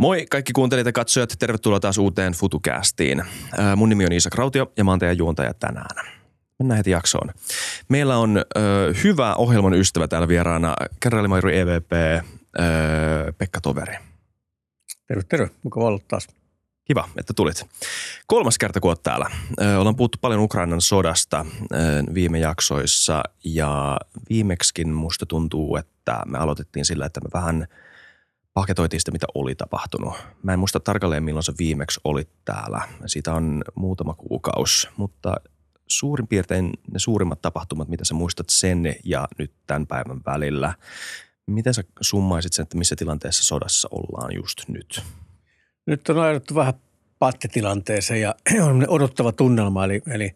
Moi kaikki kuuntelijat ja katsojat, tervetuloa taas uuteen FutuCastiin. Mun nimi on Iisa Krautio ja mä oon teidän juontaja tänään. Mennään heti jaksoon. Meillä on hyvä ohjelman ystävä täällä vieraana, kenraalimajuri EVP Pekka Toveri. Terve, terve. Mukava olla taas. Kiva, että tulit. Kolmas kerta, kun olet täällä. Ollaan puhuttu paljon Ukrainan sodasta viime jaksoissa ja viimeksikin musta tuntuu, että me aloitettiin sillä, että me vähän paketoitiin sitä, mitä oli tapahtunut. Mä en muista tarkalleen, milloin se viimeksi oli täällä. Siitä on muutama kuukausi, mutta suurin piirtein ne suurimmat tapahtumat, mitä sä muistat sen ja nyt tämän päivän välillä. Miten sä summaisit sen, että missä tilanteessa sodassa ollaan just nyt? Nyt on ajauduttu vähän pattitilanteeseen ja on odottava tunnelma. Eli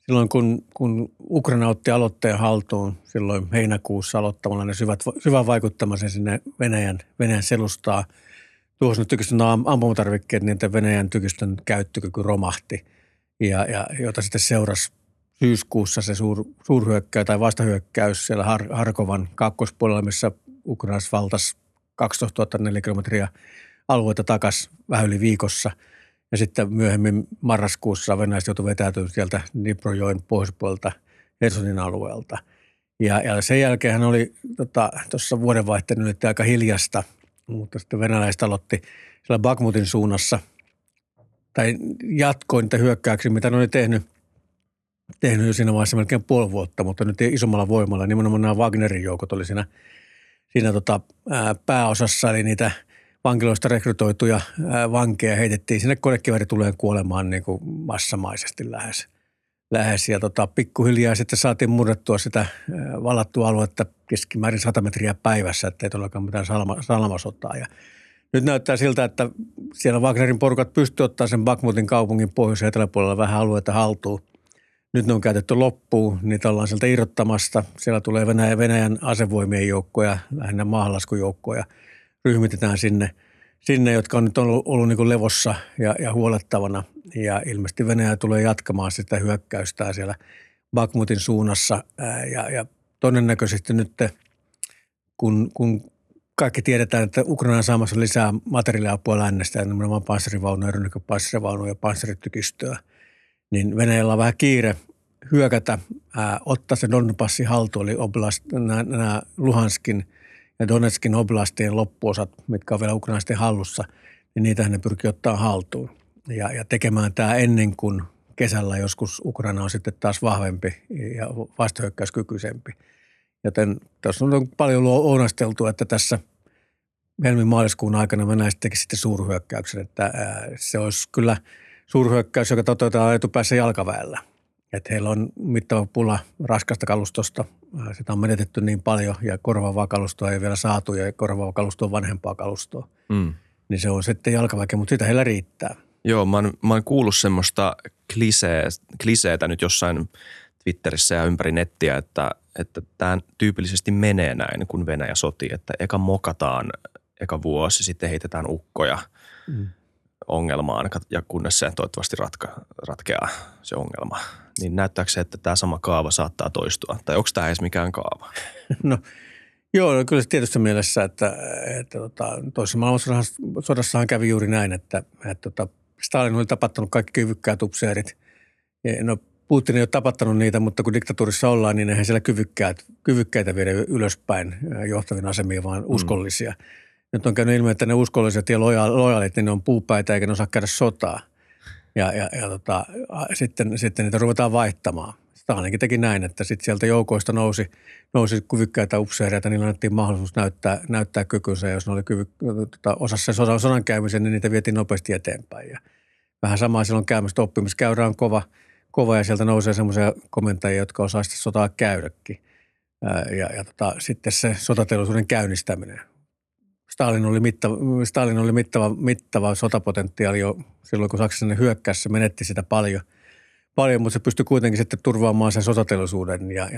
silloin kun Ukraina otti aloitteen haltuun, silloin heinäkuussa aloittamalla ne syvän vaikuttamisen sinne Venäjän selustaa. Tuossa nyt tykistön ampumatarvikkeet, niin että Venäjän tykistön käyttökyky romahti, ja jota sitten seurasi syyskuussa se suurhyökkäys tai vastahyökkäys siellä Harkovan kaakkoispuolella, missä Ukrainassa valtasi 12 000 kilometriä alueita takaisin vähän yli viikossa. Ja sitten myöhemmin marraskuussa venäläiset joutuivat vetäytymään sieltä Dniprojoen pohjoispuolelta Hersonin alueelta. Ja sen jälkeen oli tuossa vuodenvaihteessa nyt aika hiljasta, mutta sitten venäläiset aloitti siellä Bakhmutin suunnassa tai jatkoi niitä hyökkäyksiä, mitä ne oli tehnyt siinä vaiheessa melkein puoli vuotta, mutta nyt isommalla voimalla. Nimenomaan nämä Wagnerin joukot oli siinä pääosassa, eli niitä vankiloista rekrytoituja vankeja heitettiin sinne konekivärituleen kuolemaan niin kuin massamaisesti lähes. Ja pikkuhiljaa sitten saatiin murrettua sitä vallattua aluetta keskimäärin 100 metriä päivässä, ettei todellakaan mitään salamasotaa. Ja nyt näyttää siltä, että siellä Wagnerin porukat pystyy ottamaan sen Bakhmutin kaupungin pohjois- ja eteläpuolella vähän alueita haltuun. Nyt ne on käytetty loppuun, niitä ollaan sieltä irrottamasta. Siellä tulee Venäjän asevoimien joukkoja, lähinnä maahanlaskujoukkoja. Ryhmitetään sinne, jotka on nyt ollut niin kuin levossa ja huolettavana. Ja ilmeisesti Venäjä tulee jatkamaan sitä hyökkäystä siellä Bakhmutin suunnassa. Ja todennäköisesti nyt, kun kaikki tiedetään, että Ukraina on saamassa lisää materiaaliapua lännestä, ja nimenomaan panssarivaunuja, rynnäkköpanssarivaunuja ja panssarittykistöä, niin Venäjällä on vähän kiire hyökätä, ottaa se Donbassin haltuun, eli nämä Luhanskin ja Donetskin oblastien loppuosat, mitkä on vielä ukrainaisten hallussa, niin niitähän ne pyrkii ottaa haltuun. Ja tekemään tämä ennen kuin kesällä joskus Ukraina on sitten taas vahvempi ja vastahyökkäyskykyisempi. Joten tässä on paljon ounasteltu, että tässä helmi-maaliskuun aikana venäläiset tekisivät sitten suurhyökkäyksen. Että se olisi kyllä suurhyökkäys, joka toteutetaan etupäässä jalkaväellä. Että heillä on mittava pula raskasta kalustosta. Sitä on menetetty niin paljon ja korvaavaa kalustoa ei vielä saatu ja korvaavaa kalustoa on vanhempaa kalustoa. Mm. Niin se on sitten jalkaväkeä, mutta sitä heillä riittää. Joo, mä oon kuullut semmoista kliseetä nyt jossain Twitterissä ja ympäri nettiä, että tämä tyypillisesti menee näin, kun Venäjä sotii. Että eka mokataan eka vuosi, sitten heitetään ukkoja ongelmaan ja kunnes se toivottavasti ratkeaa se ongelma. Niin näyttääkö se, että tämä sama kaava saattaa toistua? Tai onko tämä edes mikään kaava? No joo, kyllä se tietysti mielessä, että toisessa maailmansodassahan kävi juuri näin, että Stalin oli tapattanut kaikki kyvykkäät upseerit. No Putin ei ole tapattanut niitä, mutta kun diktatuurissa ollaan, niin eihän siellä kyvykkäitä viedä ylöspäin johtavien asemia, vaan uskollisia. Nyt on käynyt ilmi, että ne uskolliset ja lojaalit, niin ne on puupäitä eikä ne osaa käydä sotaa. Ja sitten niitä ruvetaan vaihtamaan. Stalinikin teki näin, että sitten sieltä joukoista nousi kyvykkäitä upseereita, niillä annettiin mahdollisuus näyttää kykynsä. Ja jos ne oli osassa sodan käymisen, niin niitä vietiin nopeasti eteenpäin. Ja vähän samaa silloin käymistä oppimiskäyrä on kova ja sieltä nousee semmoisia komentajia, jotka osaa sitä sotaa käydäkin. Ja sitten se sotateollisuuden käynnistäminen. Stalin oli mittava sotapotentiaali jo silloin, kun Saksan hyökkäsi. Se menetti sitä paljon, mutta se pystyi kuitenkin sitten turvaamaan sen sotateollisuuden ja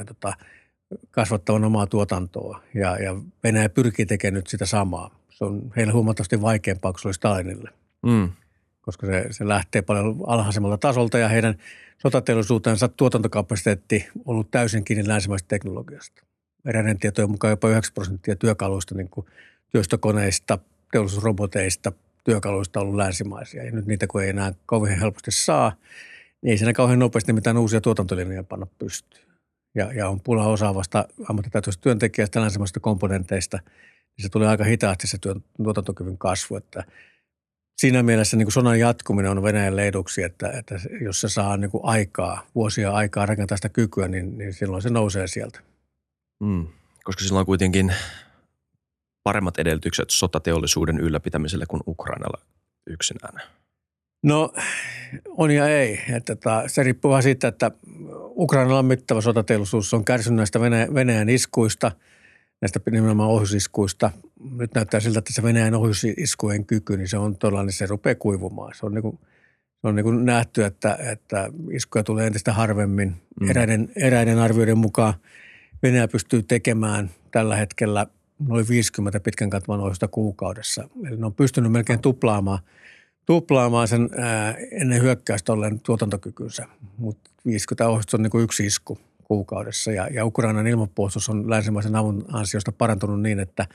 kasvattavan omaa tuotantoa. Ja Venäjä pyrkii tekemään nyt sitä samaa. Se on heille huomattavasti vaikeampaa kuin se oli Stalinille, koska se lähtee paljon alhaisemmalta tasolta ja heidän sotateollisuutensa tuotantokapasiteetti on ollut täysin kiinni länsimaisesta teknologiasta. Eräiden tietojen mukaan jopa 9% työkaluista, niin kuin työstökoneista, teollisuusroboteista, työkaluista ollut länsimaisia. Ja nyt niitä kun ei enää kauhean helposti saa, niin ei siinä kauhean nopeasti mitään uusia tuotantolinjoja panna pystyyn. Ja on pula osaavasta ammattitaitoista työntekijästä, länsimaisista komponenteista, niin se tulee aika hitaasti se tuotantokyvyn kasvu. Että siinä mielessä niin kuin sodan jatkuminen on Venäjälle eduksi, että jos se saa niin kuin aikaa, vuosia aikaa rakentaa sitä kykyä, niin silloin se nousee sieltä. Mm. Koska sillä on kuitenkin paremmat edellytykset sotateollisuuden ylläpitämiselle kuin Ukrainalla yksinään. No on ja ei. Että se riippuu vähän siitä, että Ukrainalla mittava sotateollisuus on kärsinyt näistä Venäjän iskuista, näistä nimenomaan ohjusiskuista. Nyt näyttää siltä, että se Venäjän ohjusiskujen kyky, niin se on todella, se rupeaa kuivumaan. Se on niin kuin nähty, että iskuja tulee entistä harvemmin. Eräiden arvioiden mukaan Venäjä pystyy tekemään tällä hetkellä noin 50 pitkän katvan ohjusta kuukaudessa. Eli ne on pystynyt melkein tuplaamaan sen ennen hyökkäystä olleen tuotantokykynsä. Mutta 50 ohjusta on niin kuin yksi isku kuukaudessa. Ja Ukrainan ilmapuolustus on länsimaisen avun ansiosta parantunut niin, että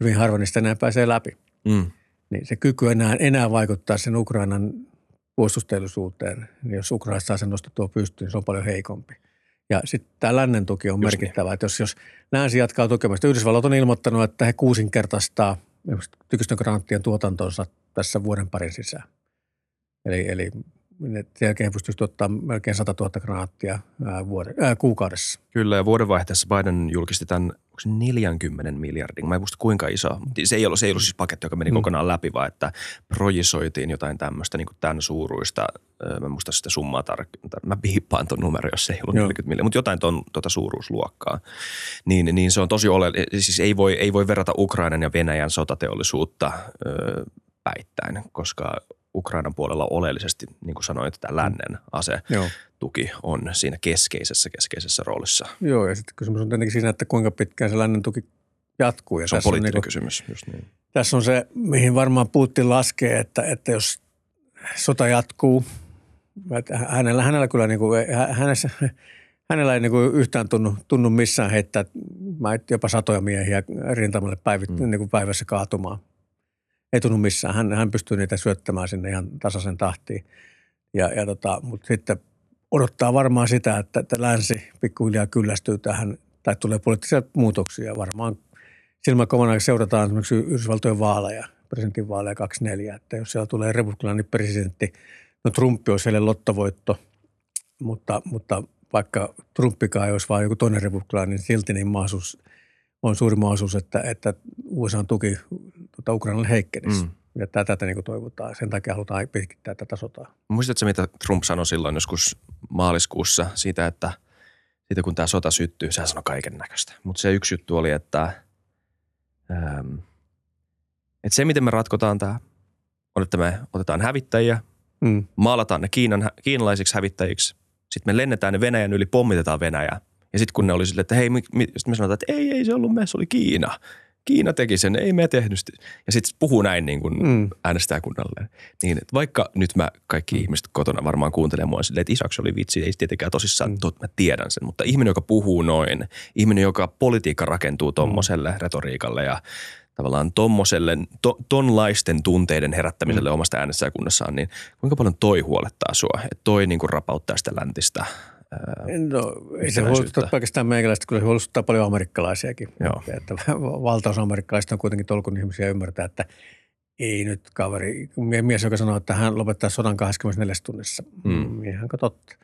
hyvin harvoin niistä enää pääsee läpi. Niin se kyky enää vaikuttaa sen Ukrainan puolustusteollisuuteen. Niin jos Ukraina saa sen nostettua pystyyn, niin se on paljon heikompi. Ja sitten tämä lännen tuki on merkittävä. Että jos länsi jatkaa tukemista, Yhdysvallat on ilmoittanut, että he kuusinkertaistaa tykistönkranattien tuotantonsa tässä vuoden parin sisään. Eli sen jälkeen he pystyisivät ottaa melkein 100 000 granaattia kuukaudessa. Kyllä, ja vuodenvaihteessa Biden julkisti tämän 40 miljardin. Mä en muista kuinka iso. Se ei ollut siis paketti, joka meni kokonaan läpi, vaan että projisoitiin jotain tämmöistä niin kuin tämän suuruista. Mä en muista sitä summaa tarkkaan. Mä piippaan ton numero, jos se ei ollut 40 miljardia, mutta jotain tuota suuruusluokkaa. Niin se on tosi oleellinen. Siis ei voi verrata Ukrainan ja Venäjän sotateollisuutta päittäin, koska Ukrainan puolella oleellisesti, niin kuin sanoin, että tämä lännen asetuki on siinä keskeisessä roolissa. Joo, ja sitten kysymys on tietenkin siinä, että kuinka pitkään se lännen tuki jatkuu. Ja se on poliittinen kysymys. Just niin. Tässä on se, mihin varmaan Putin laskee, että jos sota jatkuu, että hänellä kyllä niin kuin, hänellä ei niin kuin yhtään tunnu missään heittää jopa satoja miehiä rintamalle niin kuin päivässä kaatumaan. Ei tunnu missään. Hän pystyy niitä syöttämään sinne ihan tasaisen tahtiin. Mutta sitten odottaa varmaan sitä, että länsi pikkuhiljaa kyllästyy tähän tai tulee poliittisia muutoksia. Varmaan silmäkovana seurataan esimerkiksi Yhdysvaltojen vaaleja, presidentinvaaleja 24. Että jos siellä tulee republikaaninen presidentti, no Trump olisi heille lottovoitto, mutta vaikka Trumpikaan ei olisi vaan joku toinen republikaaninen, niin silti niin mahdollisuus on suuri mahdollisuus, että USA tuki Ukrainalle heikkenisi. Ja tätä niin kuin toivotaan. Sen takia halutaan pitkittää tätä sotaa. Muistatko, mitä Trump sanoi silloin joskus maaliskuussa siitä, että siitä kun tämä sota syttyy, sehän sanoi kaiken näköistä. Mutta se yksi juttu oli, että se miten me ratkotaan tämä, on että me otetaan hävittäjiä, maalataan ne kiinalaisiksi hävittäjiksi, sitten me lennetään ne Venäjän yli, pommitetaan Venäjää. Ja sitten kun ne oli silleen, että hei, sitten me sanotaan, että ei se ollut me, se oli Kiina. Kiina teki sen, ei me tehnyt. Ja sitten puhuu näin niin kuin äänestäjäkunnalleen. Niin, että vaikka nyt mä kaikki ihmiset kotona varmaan kuuntelee mua silleen, että isäksi oli vitsi, ei tietenkään tosissaan, mä tiedän sen. Mutta ihminen, joka puhuu noin, ihminen, joka politiikka rakentuu tommoselle retoriikalle ja tavallaan tommoselle, tonlaisten tunteiden herättämiselle omasta äänestäjäkunnassaan, niin kuinka paljon toi huolettaa sua? Että toi niin kuin rapauttaa sitä läntistä. No ei se huolestuttaa pelkästään meikäläistä, kyllä se huolestuttaa paljon amerikkalaisiakin. Että valtaus amerikkalaisista on kuitenkin tolkun ihmisiä ymmärtää, että ei nyt kaveri, mies joka sanoo, että hän lopettaa sodan 24 tunnissa, ihanko totta.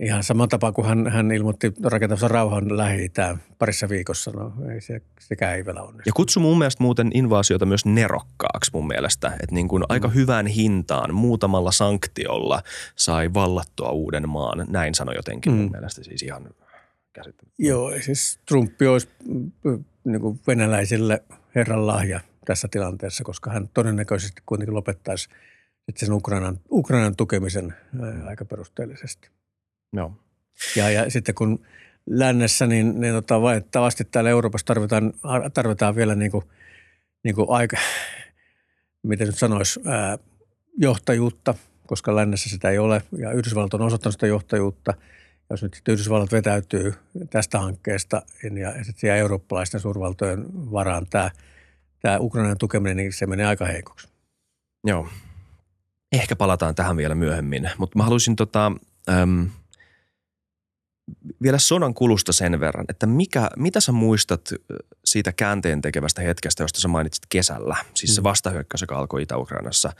Ihan saman tapaan kuin hän ilmoitti rakentavansa rauhan Lähi-Itään parissa viikossa, no ei sekään ei vielä onnistu. Ja kutsui mun mielestä muuten invaasiota myös nerokkaaksi mun mielestä, että niin kuin aika hyvään hintaan muutamalla sanktiolla sai vallattua uuden maan, näin sanoi jotenkin mun mielestä siis ihan käsittämättä. Joo, siis Trump olisi niin kuin venäläiselle herran lahja tässä tilanteessa, koska hän todennäköisesti kuitenkin lopettaisi sen Ukrainan tukemisen aika perusteellisesti. Joo. Ja sitten kun lännessä, niin valitettavasti täällä Euroopassa tarvitaan vielä niin kuin aika, miten nyt sanoisi, johtajuutta, koska lännessä sitä ei ole. Ja Yhdysvallat on osoittanut sitä johtajuutta. Jos nyt Yhdysvallat vetäytyy tästä hankkeesta ja sitten eurooppalaisten suurvaltojen varaan tämä Ukrainan tukeminen, niin se menee aika heikoksi. Joo. Ehkä palataan tähän vielä myöhemmin, mutta mä haluaisin vielä sodan kulusta sen verran, että mitä sä muistat siitä käänteen tekevästä hetkestä, josta sä mainitsit kesällä, siis se vastahyökkäys, joka alkoi Itä-Ukrainassa,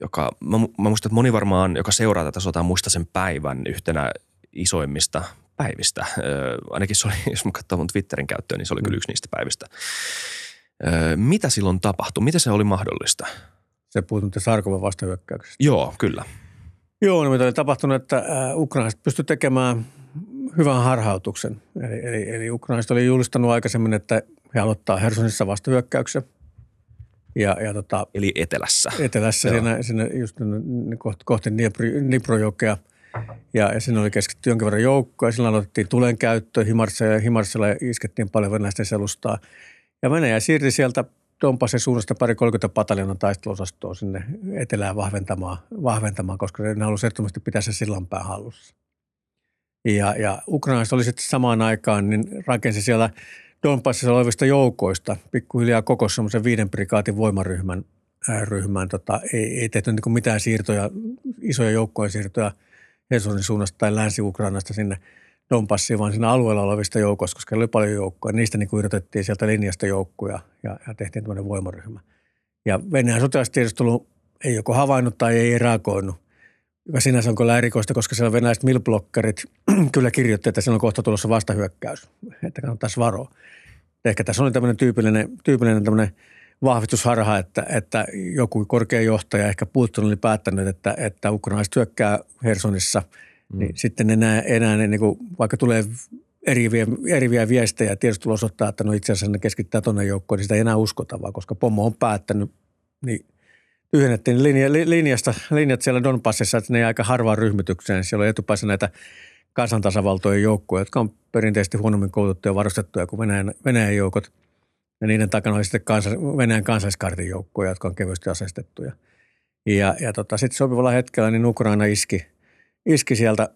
joka, mä muistan, että moni varmaan, joka seuraa tätä sotaa, muistaa sen päivän yhtenä isoimmista päivistä. Ainakin se oli, jos mä katsoin mun Twitterin käyttöön, niin se oli kyllä yksi niistä päivistä. Mitä silloin tapahtui? Miten se oli mahdollista? Se puhutti Sarkovan vastahyökkäyksestä. Joo, kyllä. Joo, no mitä oli tapahtunut, että ukrainaiset pystyivät tekemään hyvän harhautuksen. Eli ukrainaiset oli julistanut aikaisemmin, että he aloittaa Hersonissa vastahyökkäyksen. Eli etelässä. Etelässä, siinä just kohti Dnipro-jokea. Ja siinä oli keskitty jonkin verran joukkoa. Sillä aloitettiin tulen käyttö Himarsella ja iskettiin paljon venäläisten selustaa. Ja Venäjä siirti sieltä Donbassin suunnasta 30 pataljonan taisteluosastoa sinne etelään vahventamaan, koska ne halusivat ehdottomasti pitää se sillanpään hallussa. Ja ukrainalaiset oli sitten samaan aikaan, niin rakensi siellä Donbassissa olevista joukoista pikkuhiljaa koko semmoisen 5 prikaatin voimaryhmän. Ei tehty niin kuin mitään siirtoja, isoja joukkojen siirtoja Helsonin suunnasta tai Länsi-Ukrainasta sinne Donbassiin, vaan siinä alueella olevista joukoista, koska oli paljon joukkoja. Niistä niin kuin irrotettiin sieltä linjasta joukkoja ja tehtiin tämmöinen voimaryhmä. Ja Venäjän sotilastiedustelu ei joko havainnut tai ei reagoinut, joka sinänsä on kyllä erikoista, koska siellä venäläiset milblokkerit kyllä kirjoitti, että siellä on kohta tulossa vastahyökkäys, että kannattaisi varoa. Ehkä tässä on tämmöinen tyypillinen tämmöinen vahvistusharha, että joku korkea johtaja, ehkä Putin, oli päättänyt, että ukrainalaiset hyökkää Hersonissa. Niin sitten enää niin kuin, vaikka tulee eriviä viestejä ja tiedustelulla osoittaa, että no itse asiassa ne keskittää tuonne joukkoon, niin sitä ei enää uskota, vaan koska pommo on päättänyt, niin yhdennettiin linjat siellä Donbassissa, että ne jäi aika harvaan ryhmitykseen. Siellä oli etupäässä näitä kansantasavaltojen joukkoja, jotka on perinteisesti huonommin koulutettuja ja varustettuja kuin Venäjän joukot. Ja niiden takana oli sitten Venäjän kansalliskartin joukkoja, jotka on kevyesti aseistettuja. Ja sitten sopivalla hetkellä niin Ukraina iski sieltä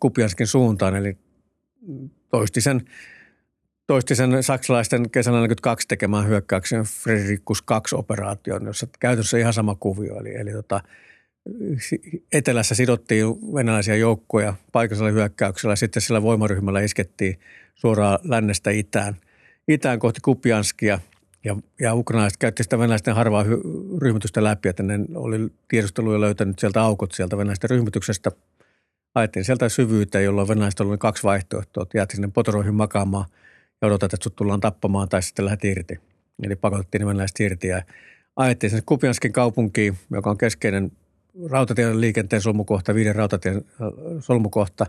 Kupianskin suuntaan, eli toisti sen saksalaisten kesänä 1942 tekemään hyökkäyksen Frederikus II-operaation, jossa käytössä ihan sama kuvio. Eli etelässä sidottiin venäläisiä joukkoja paikallisella hyökkäyksellä, sitten sillä voimaryhmällä iskettiin suoraan lännestä itään kohti Kupianskia. Ja ukrainalaiset käytti sitä venäläisten harvaa ryhmitystä läpi, että ne oli tiedusteluja löytänyt sieltä aukot sieltä venäläisten ryhmityksestä. Ajettiin sieltä syvyyteen, jolloin venäläiset oli 2 vaihtoehtoa. Jäät sinne potoroihin makaamaan ja odotat, että sut tullaan tappamaan tai sitten lähdet irti. Eli pakotettiin ne venäläiset irti ja ajettiin sinne Kupianskin kaupunkiin, joka on keskeinen rautatien liikenteen solmukohta, 5 rautatien solmukohta.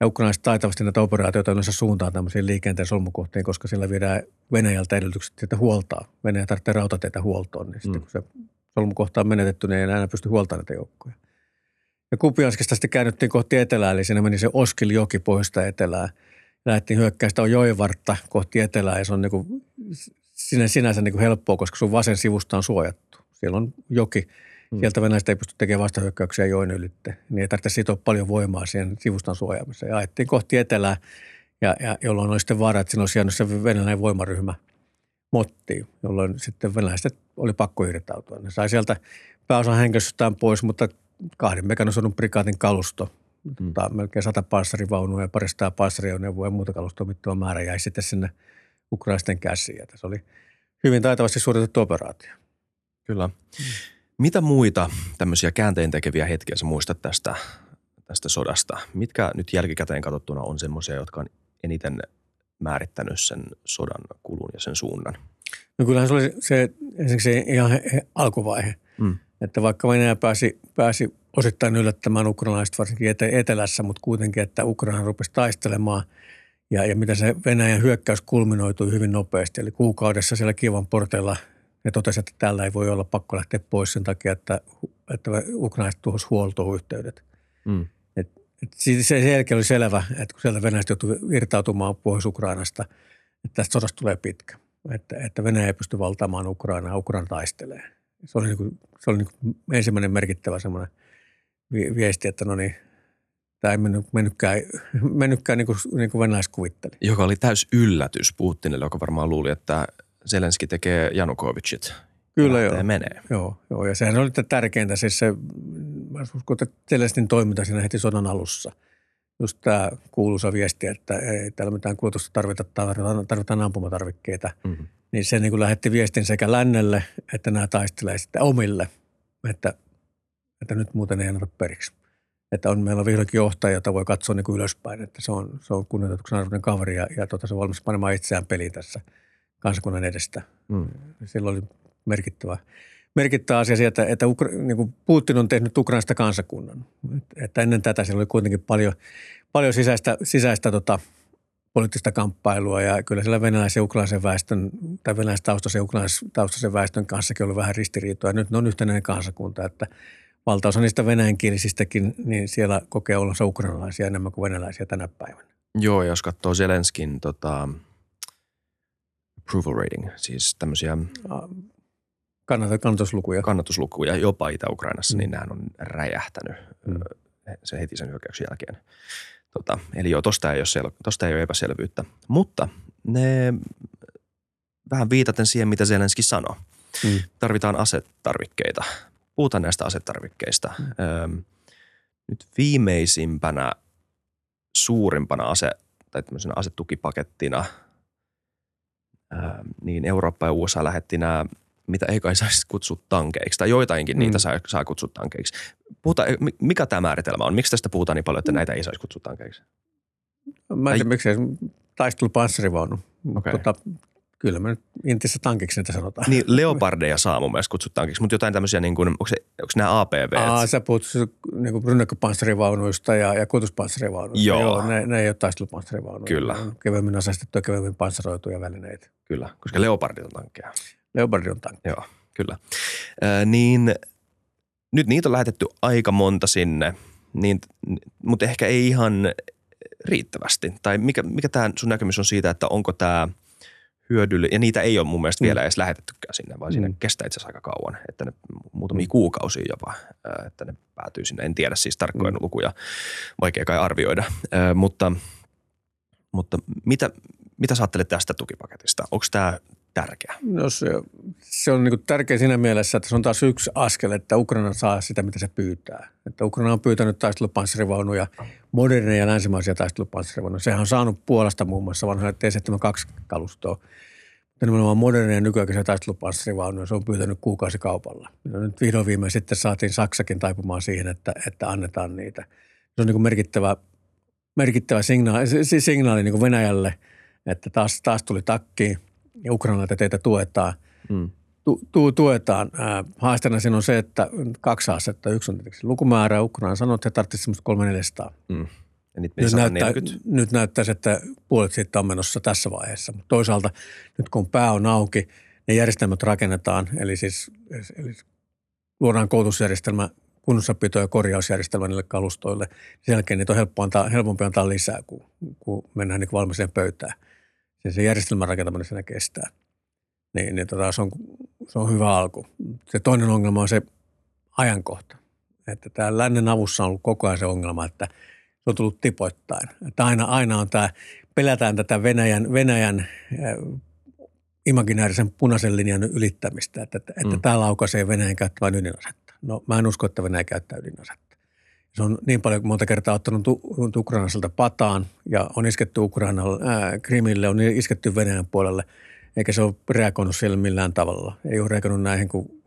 Ja ukrainalaiset taitavasti näitä operaatioita yleensä suuntaan tämmöisiin liikenteen solmukohtiin, koska sillä viedään Venäjältä edellytykset sitä huoltaa. Venäjä tarvitsee rautateitä huoltoon, niin sitten kun se solmukohta on menetetty, niin ei enää pysty huoltamaan näitä joukkoja. Ja Kupianskista sitten käännyttiin kohti etelää, eli siinä meni se Oskiljoki pohjoista etelää. Lähdettiin hyökkäistä Joivartta kohti etelää, ja se on niin kuin sinänsä niin kuin helppoa, koska sun vasen sivusta on suojattu. Siellä on joki. Sieltä Venäjästä ei pysty tekemään vastahyökkäyksiä joen ylitte. Niin ei tarvitse sitoa paljon voimaa siihen sivustan suojaamiseen. Ja ajettiin kohti etelää, ja jolloin oli sitten vaara, että siinä olisi jäänyt se venäläinen voimaryhmä mottiin, jolloin sitten venäläiset oli pakko irtautua. Ne sai sieltä pääosan henkilöstöstään pois, mutta 2 mekanisoidun prikaatin kalusto, melkein 100 panssarivaunua ja 200 panssariajoneuvoa ja muuta kalustoa mittava määrä jäi sitten sinne ukraisten käsiin. Se oli hyvin taitavasti suoritettu operaatio. Kyllä. Mitä muita tämmöisiä käänteentekeviä hetkiä sä muistat tästä sodasta? Mitkä nyt jälkikäteen katsottuna on semmoisia, jotka on eniten määrittänyt sen sodan kulun ja sen suunnan? No kyllähän se oli se ensinnäkin ihan alkuvaihe, että vaikka Venäjä pääsi osittain yllättämään ukrainalaiset varsinkin etelässä, mutta kuitenkin, että Ukraina rupesi taistelemaan ja mitä se Venäjän hyökkäys kulminoitui hyvin nopeasti, eli kuukaudessa siellä Kievan porteilla ne totesivat, että täällä ei voi olla pakko lähteä pois sen takia, että ukrainaiset tuhosi huoltoyhteydet. Sen jälkeen oli selvä, että kun sieltä venäläiset joutui irtautumaan Pohjois-Ukrainasta, että tästä sodasta tulee pitkä. Että Venäjä ei pysty valtaamaan Ukrainaa, Ukraina taistelee. Se oli ensimmäinen merkittävä semmoinen viesti, että no niin, tämä ei mennytkään niin kuin venäläiset kuvitteli. Joka oli täys yllätys Putinille, joka varmaan luuli, että Zelenski tekee Janukovicit Kyllä joo. Menee. Joo, ja sehän oli tärkeintä, siis se, mä uskon, että Telestin toiminta siinä heti sodan alussa. Just tämä kuuluisa viesti, että ei täällä mitään kulutusta tarvitaan ampumatarvikkeita. Mm-hmm. Niin se niin lähetti viestin sekä lännelle, että nämä taistelee sitten omille, että nyt muuten ei anneta periksi. Että on, meillä on vihdoinkin johtaja, jota voi katsoa niin kuin ylöspäin, että se on kunnioituksen arvoinen kaveri ja se on valmis panemaan itseään peliin tässä kansakunnan edestä. Mm. Silloin oli merkittävä asia sieltä, että niin Putin on tehnyt Ukrainasta kansakunnan. Että ennen tätä siellä oli kuitenkin paljon sisäistä poliittista kamppailua ja kyllä siellä venäläistaustaisen ja ukrainalaistaustaisen väestön kanssakin oli vähän ristiriitoja. Nyt ne on yhtenäinen kansakunta, että valtaosa niistä venäjänkielisistäkin, niin siellä kokee olonsa ukrainalaisia enemmän kuin venäläisiä tänä päivänä. Joo, jos katsoo Zelenskin approval rating, siis tämmöisiä kannatuslukuja jopa Itä-Ukrainassa, niin nämä on räjähtänyt sen heti sen hyökkäyksen jälkeen. Eli joo, tosta ei ole epäselvyyttä, mutta ne vähän viitaten siihen, mitä Zelenski sanoi. Mm. Tarvitaan asetarvikkeita. Puhutaan näistä asetarvikkeista. Nyt viimeisimpänä suurimpana asetukipakettina, niin Eurooppa ja USA lähetti nämä, mitä ei kai saisi kutsua tankeiksi, tai joitainkin niitä saa kutsua tankeiksi. Mikä tämä määritelmä on? Miksi tästä puhutaan niin paljon, että näitä ei saisi kutsua tankeiksi? Mä en tiedä, miksei taistelupanssarivaunu. Okay. Kyllä me nyt intissä tankiksi niitä sanotaan. Niin, leopardeja saa mun mielestä kutsua tankiksi, mutta jotain tämmöisiä, niin kuin, onko nämä APV? Sä puhut niin rynnäkköpanssarivaunuista ja kuotuspanssarivaunuista. Joo. Ne ei ole taistelupanssarivaunuja. Kyllä. Kevemmin asastettuja, kevemmin panssaroituja välineitä. Kyllä, koska leopardit on tankkeja. Leopard on tankki. Joo, kyllä. Niin nyt niitä on lähetetty aika monta sinne, niin, mutta ehkä ei ihan riittävästi. Tai mikä tämä sun näkemys on siitä, että onko tämä hyödyllinen, ja niitä ei ole mun mielestä vielä edes lähetettykään sinne, vaan siinä kestää itse asiassa aika kauan, että ne muutamia kuukausia jopa, että ne päätyy sinne. En tiedä siis tarkkoja lukuja, vaikea kai arvioida, mutta mitä sä ajattelet tästä tukipaketista? Onko tämä tärkeä? No se on niin tärkeä siinä mielessä, että se on taas yksi askel, että Ukraina saa sitä, mitä se pyytää. Että Ukraina on pyytänyt taistelupanssarivaunuja, moderneja länsimaisia taistelupanssarivaunuja. Sehän on saanut Puolasta muun muassa vanhaa T-72-kalustoa. Nimenomaan moderneja nykyaikaisia taistelupanssarivaunuja se on pyytänyt kuukausikaupalla. Ja nyt vihdoin viimein sitten saatiin Saksakin taipumaan siihen, että annetaan niitä. Se on niin merkittävä signaali niin Venäjälle, että taas tuli takkiin. Ja Ukrainalta teitä tuetaan. Mm. Tuetaan. Haasteena siinä on se, että kaksi haastetta. Yksi on tietysti lukumäärä. Ukraina sanoo, että he tarvitsisivat semmoista 300-400. Mm. Nyt näyttäisi, että puolet siitä on menossa tässä vaiheessa. Mutta toisaalta nyt kun pää on auki, ne järjestelmät rakennetaan. Eli luodaan koulutusjärjestelmä, kunnossapito- ja korjausjärjestelmä niille kalustoille. Sen jälkeen niitä on helpompi antaa lisää, kun mennään niin valmiiseen pöytään. Se järjestelmän rakentaminen siinä kestää. Se on hyvä alku. Se toinen ongelma on se ajankohta. Että tämä lännen avussa on ollut koko ajan se ongelma, että se on tullut tipoittain. Että aina on tämä, pelätään tätä Venäjän imaginäärisen punaisen linjan ylittämistä. Että tämä laukaisee Venäjän käyttävän ydinasetta. No mä en usko, että Venäjä käyttää ydinasetta. Se on niin paljon monta kertaa ottanut Ukrainalta pataan ja on isketty Krimille, on isketty Venäjän puolelle, eikä se ole reagoinut siellä millään tavalla. Ei ole reagoinut näihin, kun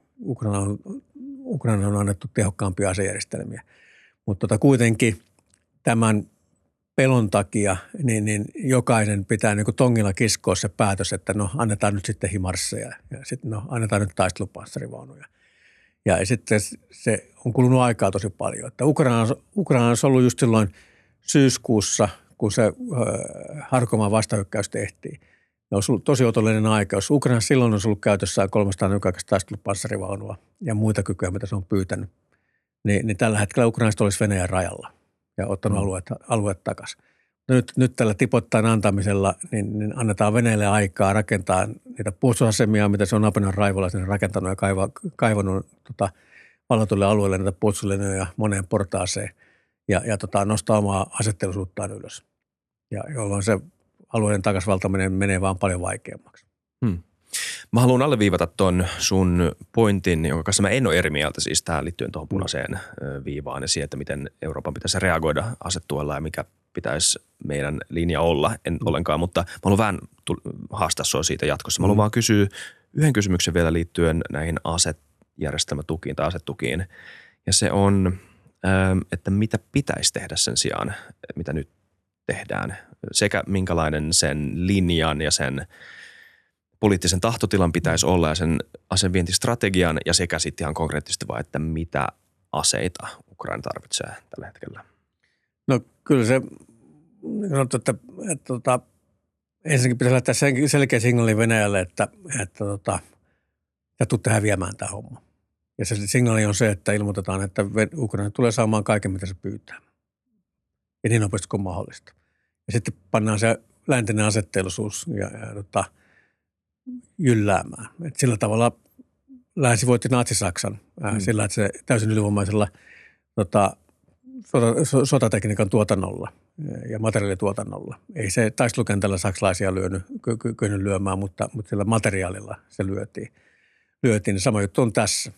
Ukraina on annettu tehokkaampia asejärjestelmiä. Mutta kuitenkin tämän pelon takia niin jokainen pitää niin kuin tongilla kiskoa se päätös, että no annetaan nyt sitten himarsseja ja sitten no annetaan nyt taistelupanssarivaunuja. Ja sitten se on kulunut aikaa tosi paljon. Että Ukraina on ollut just silloin syyskuussa, kun se Harkomaan vastahyökkäys tehtiin. Ne olisi ollut tosi otollinen aika. Jos Ukraina silloin olisi ollut käytössään 300 nykyaikaista taistelupanssarivaunua ja muita kykyjä, mitä se on pyytänyt, niin tällä hetkellä Ukrainasta olisi Venäjän rajalla ja ottanut alueet takaisin. Nyt tällä tipoittain antamisella niin annetaan Venäjälle aikaa rakentaa niitä puolustusasemia, mitä se on Apenan raivolla sinne rakentanut ja kaivannut vallatuille alueelle näitä puolustuslinjoja moneen portaaseen ja nostaa omaa asetteollisuuttaan ylös, ja jolloin se alueiden takasvaltaminen menee vaan paljon vaikeammaksi. Mä haluan alleviivata ton sun pointin, jonka kanssa mä en ole eri mieltä, siis tähän liittyen tuohon punaiseen viivaan ja siihen, että miten Euroopan pitäisi reagoida asettuella ja mikä pitäisi meidän linja olla, en ollenkaan, mutta mä haluan vähän haastaa sua siitä jatkossa. Mä haluan vaan kysyä yhden kysymyksen vielä liittyen näihin asetjärjestelmätukiin tai asetukiin, ja se on, että mitä pitäisi tehdä sen sijaan, mitä nyt tehdään, sekä minkälainen sen linjan ja sen poliittisen tahtotilan pitäisi olla ja sen asevientistrategian ja sekä sitten ihan konkreettisesti vaan, että mitä aseita Ukraina tarvitsee tällä hetkellä. No kyllä se, että ensinnäkin pitäisi lähteä selkeä signaali Venäjälle, että ja tuu tähän viemään tämä homma. Ja se signaali on se, että ilmoitetaan, että Ukraina tulee saamaan kaiken, mitä se pyytää. Ja niin nopeasti kuin mahdollista. Ja sitten pannaan se läntinen asetteellisuus ja jylläämään. Et sillä tavalla länsi voitti Natsi-Saksan sillä, että se täysin ylivoimaisella sotatekniikan tuotannolla ja materiaalituotannolla. Ei se taistelukentällä saksalaisia kyennyt lyömään, mutta sillä materiaalilla se lyötiin. Sama juttu on tässä.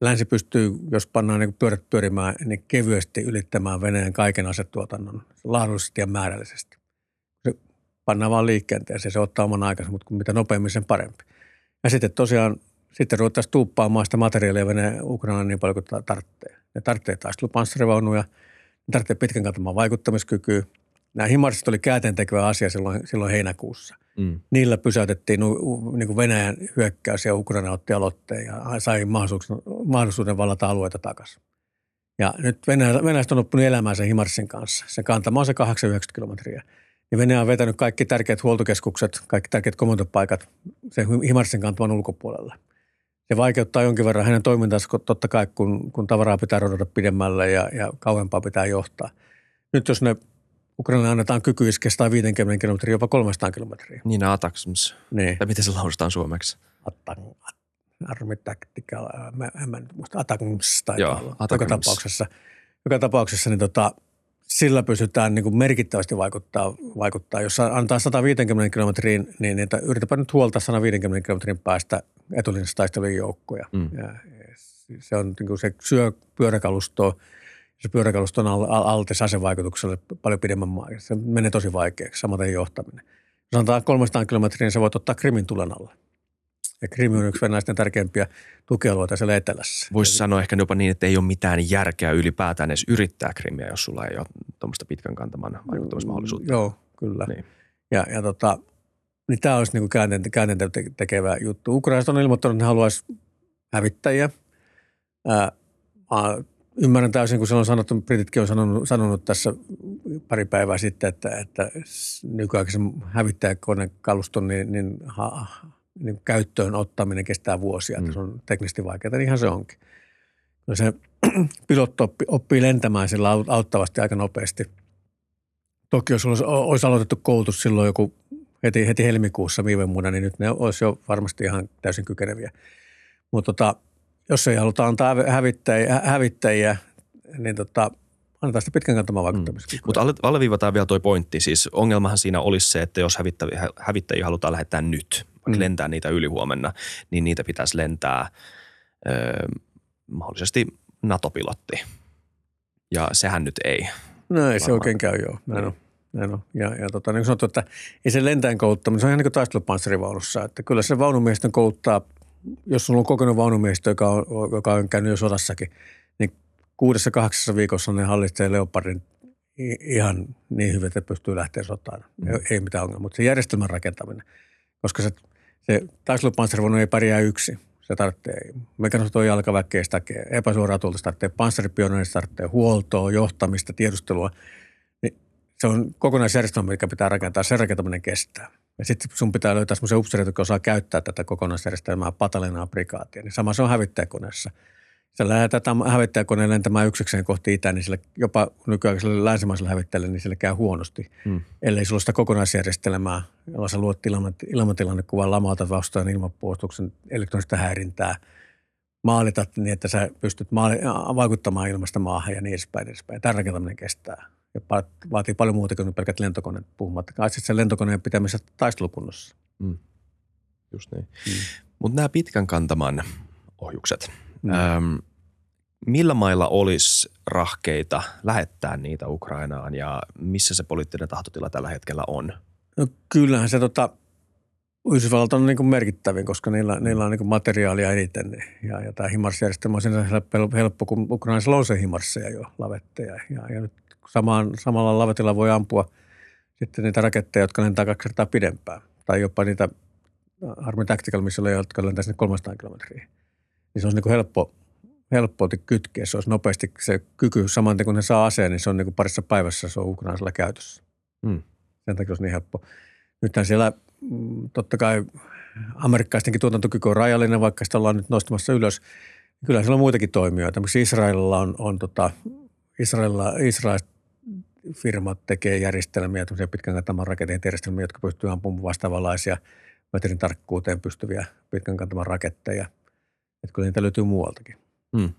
Länsi pystyy, jos pannaan niin pyörät pyörimään, niin kevyesti ylittämään Venäjän kaiken asetuotannon laadullisesti ja määrällisesti. Se pannaan vaan liikenteeseen, se ottaa oman aikansa, mutta mitä nopeammin sen parempi. Ja sitten tosiaan, sitten ruvettaisiin tuuppaamaan sitä materiaalia Venäjän Ukrainaan niin paljon kuin tarvitsee. Ne tarvitsee taistelupanssarivaunuja, ne tarvitsee pitkän kantamaan vaikuttamiskykyä. Nämä himarssit oli käänteentekevä asia silloin heinäkuussa. Niillä pysäytettiin niin Venäjän hyökkäys ja Ukraina otti aloitteen ja sai mahdollisuuden vallata alueita takaisin. Ja nyt Venäjästä on loppunut elämään sen himarssin kanssa. Se kantama on se 890 kilometriä. Ja Venäjä on vetänyt kaikki tärkeät huoltokeskukset, kaikki tärkeät kommentopaikat sen himarssin kantaman ulkopuolella. Se vaikeuttaa jonkin verran hänen toimintaansa totta kai, kun tavaraa pitää rodata pidemmälle ja kauempaa pitää johtaa. Nyt jos ne Ukraina annetaan kyky iskeä 150 kilometriä, jopa 300 kilometriä. Niin, ATACMS. Niin. Tai miten se lausutaan suomeksi? Armitaktikal, mä en muista, ATACMS taitaa olla. Joka tapauksessa sillä pystytään niin kuin merkittävästi vaikuttaa. Jos antaa 150 kilometriin, niin yritäpä nyt huoltaa 150 kilometrin päästä etulinjasta taistelujen joukkoja. Se on niin kuin se syö pyöräkalustoa. Se pyöräkalusto on altis asevaikutukselle paljon pidemmän maa. Se menee tosi vaikeaksi, samaten johtaminen. Jos antaa 300 kilometriä, niin sä voit ottaa Krimin tulen alle. Ja Krimi on yksi venäläisten tärkeimpiä tukialueita siellä etelässä. Voisi sanoa ehkä jopa niin, että ei ole mitään järkeä ylipäätään edes yrittää Krimiä, jos sulla ei ole tuommoista pitkän kantaman vaikuttamismahdollisuutta. Joo, kyllä. Niin. Niin tämä olisi niinku käänteen tekevä juttu. Ukrainasta on ilmoittanut, että ne haluaisi hävittäjiä. Ymmärrän täysin, kun se on sanottu, brititkin on sanonut tässä pari päivää sitten, että nykyaikaisen hävittäjäkonekaluston niin käyttöön ottaminen kestää vuosia. Se on teknisesti vaikeaa, niinhän se onkin. No se pilotto oppii lentämään sillä auttavasti aika nopeasti. Toki jos olisi aloitettu koulutus silloin joku heti helmikuussa viime vuonna, niin nyt ne olisi jo varmasti ihan täysin kykeneviä. Mutta jos ei haluta antaa hävittäjiä, niin annetaan sitä pitkän kantaman vaikuttamista. Mutta alleviivataan vielä toi pointti. Siis ongelmahan siinä olisi se, että jos hävittäjiä halutaan lähettää nyt, vaikka lentää niitä ylihuomenna, niin niitä pitäisi lentää mahdollisesti NATO-pilotti. Ja sehän nyt ei. No ei se oikein käy, joo. Näin on. Niin kuin sanottu, että ei se lentäjän kouluttaminen, se on ihan niin kuin taistelupanssarivaunussa. Että kyllä se vaunumiehistön kouluttaa. Jos sulla on kokenut vaunumiehistö, joka on käynyt jo sodassakin, niin 6-8 viikossa ne hallitsee Leopardin ihan niin hyvin, että pystyy lähteä sotaan. Ei mitään ongelmaa, mutta se järjestelmän rakentaminen, koska se taistelupanssarivaunu ei pärjää yksin. Se tarvitsee mekanisoitua jalkaväkeä, sitä epäsuoraa tuolta, se tarvitsee panssaripioneja, se tarvitsee huoltoa, johtamista, tiedustelua. Niin se on kokonaisjärjestelmä, mikä pitää rakentaa, sen rakentaminen kestää. Ja sitten sun pitää löytää semmoisia upseereita, jotka osaa käyttää tätä kokonaisjärjestelmää patalenaa prikaatia. Niin sama se on hävittäjäkoneessa. Sä lähdetään hävittäjäkoneen lentämään yksikseen kohti itään, niin sille, jopa nykyaikaiselle länsimaiselle hävittäjälle, niin sille käy huonosti. Ellei sulla sitä kokonaisjärjestelmää, jolla sä luot ilmatilannekuvan, lamautat vastaan ilmapuolustuksen elektronista häirintää, maalitat niin, että sä pystyt vaikuttamaan ilmasta maahan ja niin edespäin. Tämä rakentaminen kestää. Ja vaatii paljon muuta kuin pelkät lentokoneet puhumattakaan. Sitten sen lentokoneen pitämisessä taistelukunnossa. Just niin. Mm. Mutta nämä pitkän kantaman ohjukset, millä mailla olisi rahkeita lähettää niitä Ukrainaan ja missä se poliittinen tahtotila tällä hetkellä on? No kyllähän se Yhdysvallat on niin kuin merkittävin, koska niillä on niin kuin materiaalia eniten. Ja tämä HIMARS-järjestelmä on sinänsä helppo, kun Ukrainassa on se HIMARSeja jo, lavetteja. Ja nyt samalla lavetilla voi ampua sitten niitä raketteja, jotka lentää 2 kertaa pidempään. Tai jopa niitä Army Tactical Missileja, jotka lentää sinne 300 kilometriä. Niin se on niin kuin helppo kytkeä. Se olisi nopeasti se kyky. Saman kuin ne saa aseen, niin se on niin kuin parissa päivässä se on Ukrainassa käytössä. Mm. Sen takia se on niin helppo. Nythän siellä totta kai amerikkalaistenkin tuotantokyky on rajallinen, vaikka sitä ollaan nyt nostamassa ylös. Kyllä siellä on muitakin toimijoita. Israelilla Israel-firmat tekee järjestelmiä, tämmöisiä pitkän kantaman raketin järjestelmiä, jotka pystyy ampumaan vastaavanlaisia metrin tarkkuuteen pystyviä pitkän kantaman raketteja. Että kyllä niitä löytyy muualtakin. Hmm.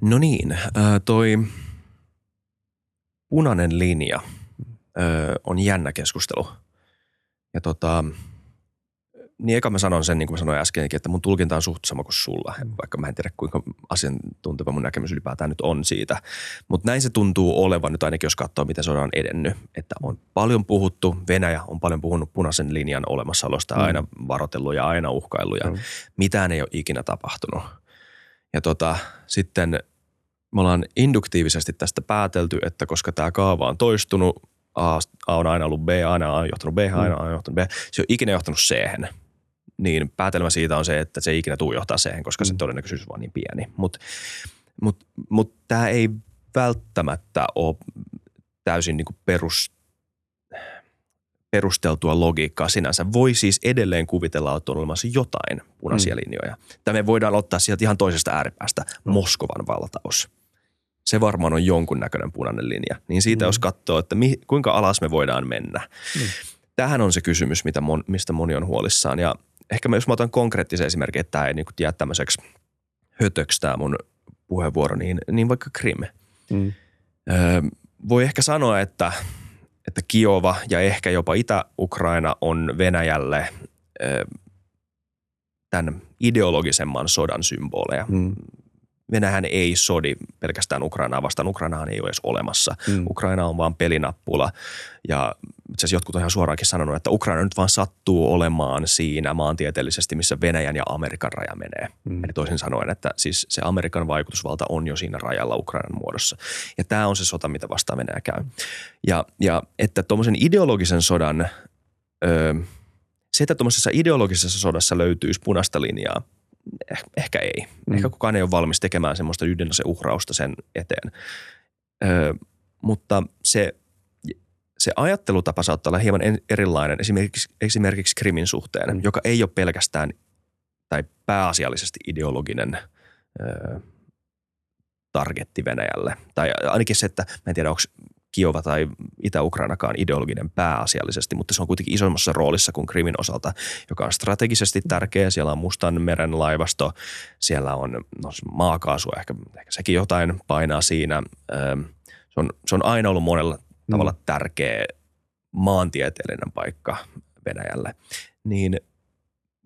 No niin, toi punainen linja on jännä keskustelu. Ja niin eka mä sanon sen, niin kuin mä sanoin äskenkin, että mun tulkinta on suht sama kuin sulla, vaikka mä en tiedä kuinka asiantunteva mun näkemys ylipäätään nyt on siitä. Mutta näin se tuntuu olevan nyt ainakin, jos katsoo, miten sodan on edennyt. Että on paljon puhuttu, Venäjä on paljon puhunut punaisen linjan olemassaolosta, aina varotellut ja aina uhkaillut ja mitään ei ole ikinä tapahtunut. Ja sitten me ollaan induktiivisesti tästä päätelty, että koska tämä kaava on toistunut, A on aina ollut B, aina on johtanut B, aina on johtanut B. Se on ikinä johtanut C-hän. Niin päätelmä siitä on se, että se ei ikinä tule johtaa C-hän, koska sen todennäköisyys on vaan niin pieni. Mutta tämä ei välttämättä ole täysin niinku perusteltua logiikkaa sinänsä. Voi siis edelleen kuvitella, että on olemassa jotain punaisia linjoja. Tämä me voidaan ottaa sieltä ihan toisesta ääripäästä, Moskovan valtaus. Se varmaan on jonkunnäköinen punainen linja. Niin siitä jos katsoo, että kuinka alas me voidaan mennä. Tämähän on se kysymys, mistä moni on huolissaan. Ja ehkä jos mä otan konkreettisen esimerkin, että tämä ei niin jää tämmöiseksi hötöksi tämä mun puheenvuoro, niin vaikka Krim. Voi ehkä sanoa, että Kiova ja ehkä jopa Itä-Ukraina on Venäjälle tämän ideologisemman sodan symboleja. Venäjähän ei sodi pelkästään Ukrainaa vastaan. Ukrainahan ei ole edes olemassa. Ukraina on vaan pelinappula ja itse asiassa jotkut on ihan suoraankin sanonut, että Ukraina nyt vaan sattuu olemaan siinä maantieteellisesti, missä Venäjän ja Amerikan raja menee. Eli toisin sanoen, että siis se Amerikan vaikutusvalta on jo siinä rajalla Ukrainan muodossa. Ja tämä on se sota, mitä vastaan Venäjä käy. Ja että tuommoisen ideologisen sodan, se, että tuommoisessa ideologisessa sodassa löytyisi punaista linjaa, ehkä ei. Ehkä kukaan ei ole valmis tekemään semmoista ydinaseuhrausta sen eteen. Mutta se ajattelutapa saattaa olla hieman erilainen esimerkiksi Krimin suhteen, joka ei ole pelkästään tai pääasiallisesti ideologinen targetti Venäjälle. Tai ainakin se, että mä en tiedä, onko Kiova tai Itä-Ukrainakaan ideologinen pääasiallisesti, mutta se on kuitenkin isommassa roolissa kuin Krimin osalta, joka on strategisesti tärkeä. Siellä on Mustan meren laivasto, siellä on maakaasua, ehkä sekin jotain painaa siinä. Se on aina ollut monella tavalla tärkeä maantieteellinen paikka Venäjälle. Niin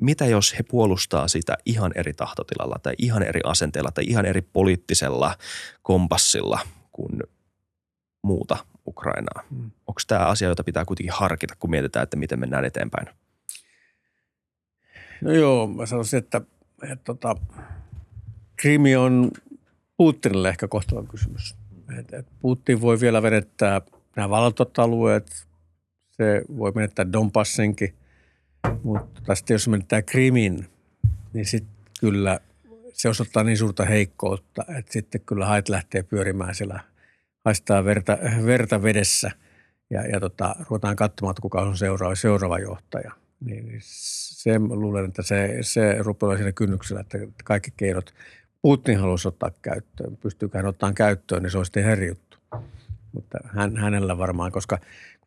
mitä jos he puolustaa sitä ihan eri tahtotilalla tai ihan eri asenteella tai ihan eri poliittisella kompassilla kuin muuta Ukrainaa? Onko tämä asia, jota pitää kuitenkin harkita, kun mietitään, että miten mennään eteenpäin? No joo, mä sanoisin, että Krimi on Putinille ehkä kohtalon kysymys. Et Putin voi vielä vedettää nämä valtot alueet, se voi menettää Donbassinkin, mutta sitten jos menettää Krimin, niin sitten kyllä se osoittaa niin suurta heikkoutta, että sitten kyllä hait lähtee pyörimään siellä, haistaa verta vedessä ja ruvetaan katsomaan, että kuka on seuraava johtaja. Niin se luulen, että se rupeaa siinä kynnyksellä, että kaikki keinot Putin haluaisi ottaa käyttöön. Pystyykö hän ottamaan käyttöön, niin se on sitten herjuttu. Mutta hänellä varmaan, koska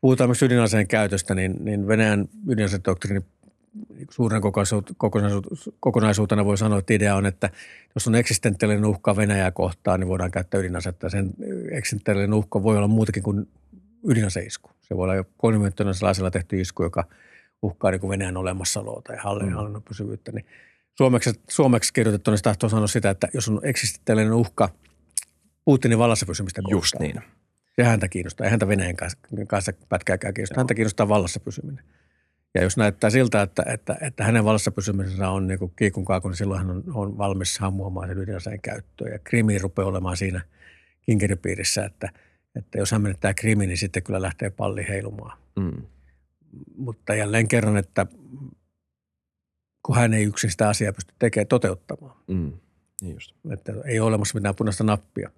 puhutaan myös ydinaseen käytöstä, niin Venäjän ydinasedoktriini suuren kokonaisuutena voi sanoa, että idea on, että jos on eksistentiaalinen uhka Venäjää kohtaan, niin voidaan käyttää ydinasetta. Sen eksistentiaalinen uhka voi olla muutakin kuin ydinaseisku. Se voi olla jo konventionaalisella tehty isku, joka uhkaa niin kuin Venäjän olemassaoloa tai hallinnon pysyvyyttä. Niin suomeksi kirjoitettuna se tahtoo sanoa sitä, että jos on eksistentiaalinen uhka Putinin vallassa pysymistä kohtaan. Just niin. Se häntä kiinnostaa. Ei häntä Venäjän kanssa pätkääkään kiinnostaa. Häntä kiinnostaa vallassa pysyminen. Ja jos näyttää siltä, että hänen vallassa pysymisensä on niin kuin kiikun kaakun, niin silloin hän on valmis hammuamaan sen ydinaseen käyttöön. Ja Krimi rupeaa olemaan siinä kinkeripiirissä, että jos hän menettää Krimi, niin sitten kyllä lähtee palli heilumaan. Mm. Mutta jälleen kerran, että kun hän ei yksin sitä asiaa pysty tekemään toteuttamaan. Mm. Niin just. Että ei ole olemassa mitään punaista nappia,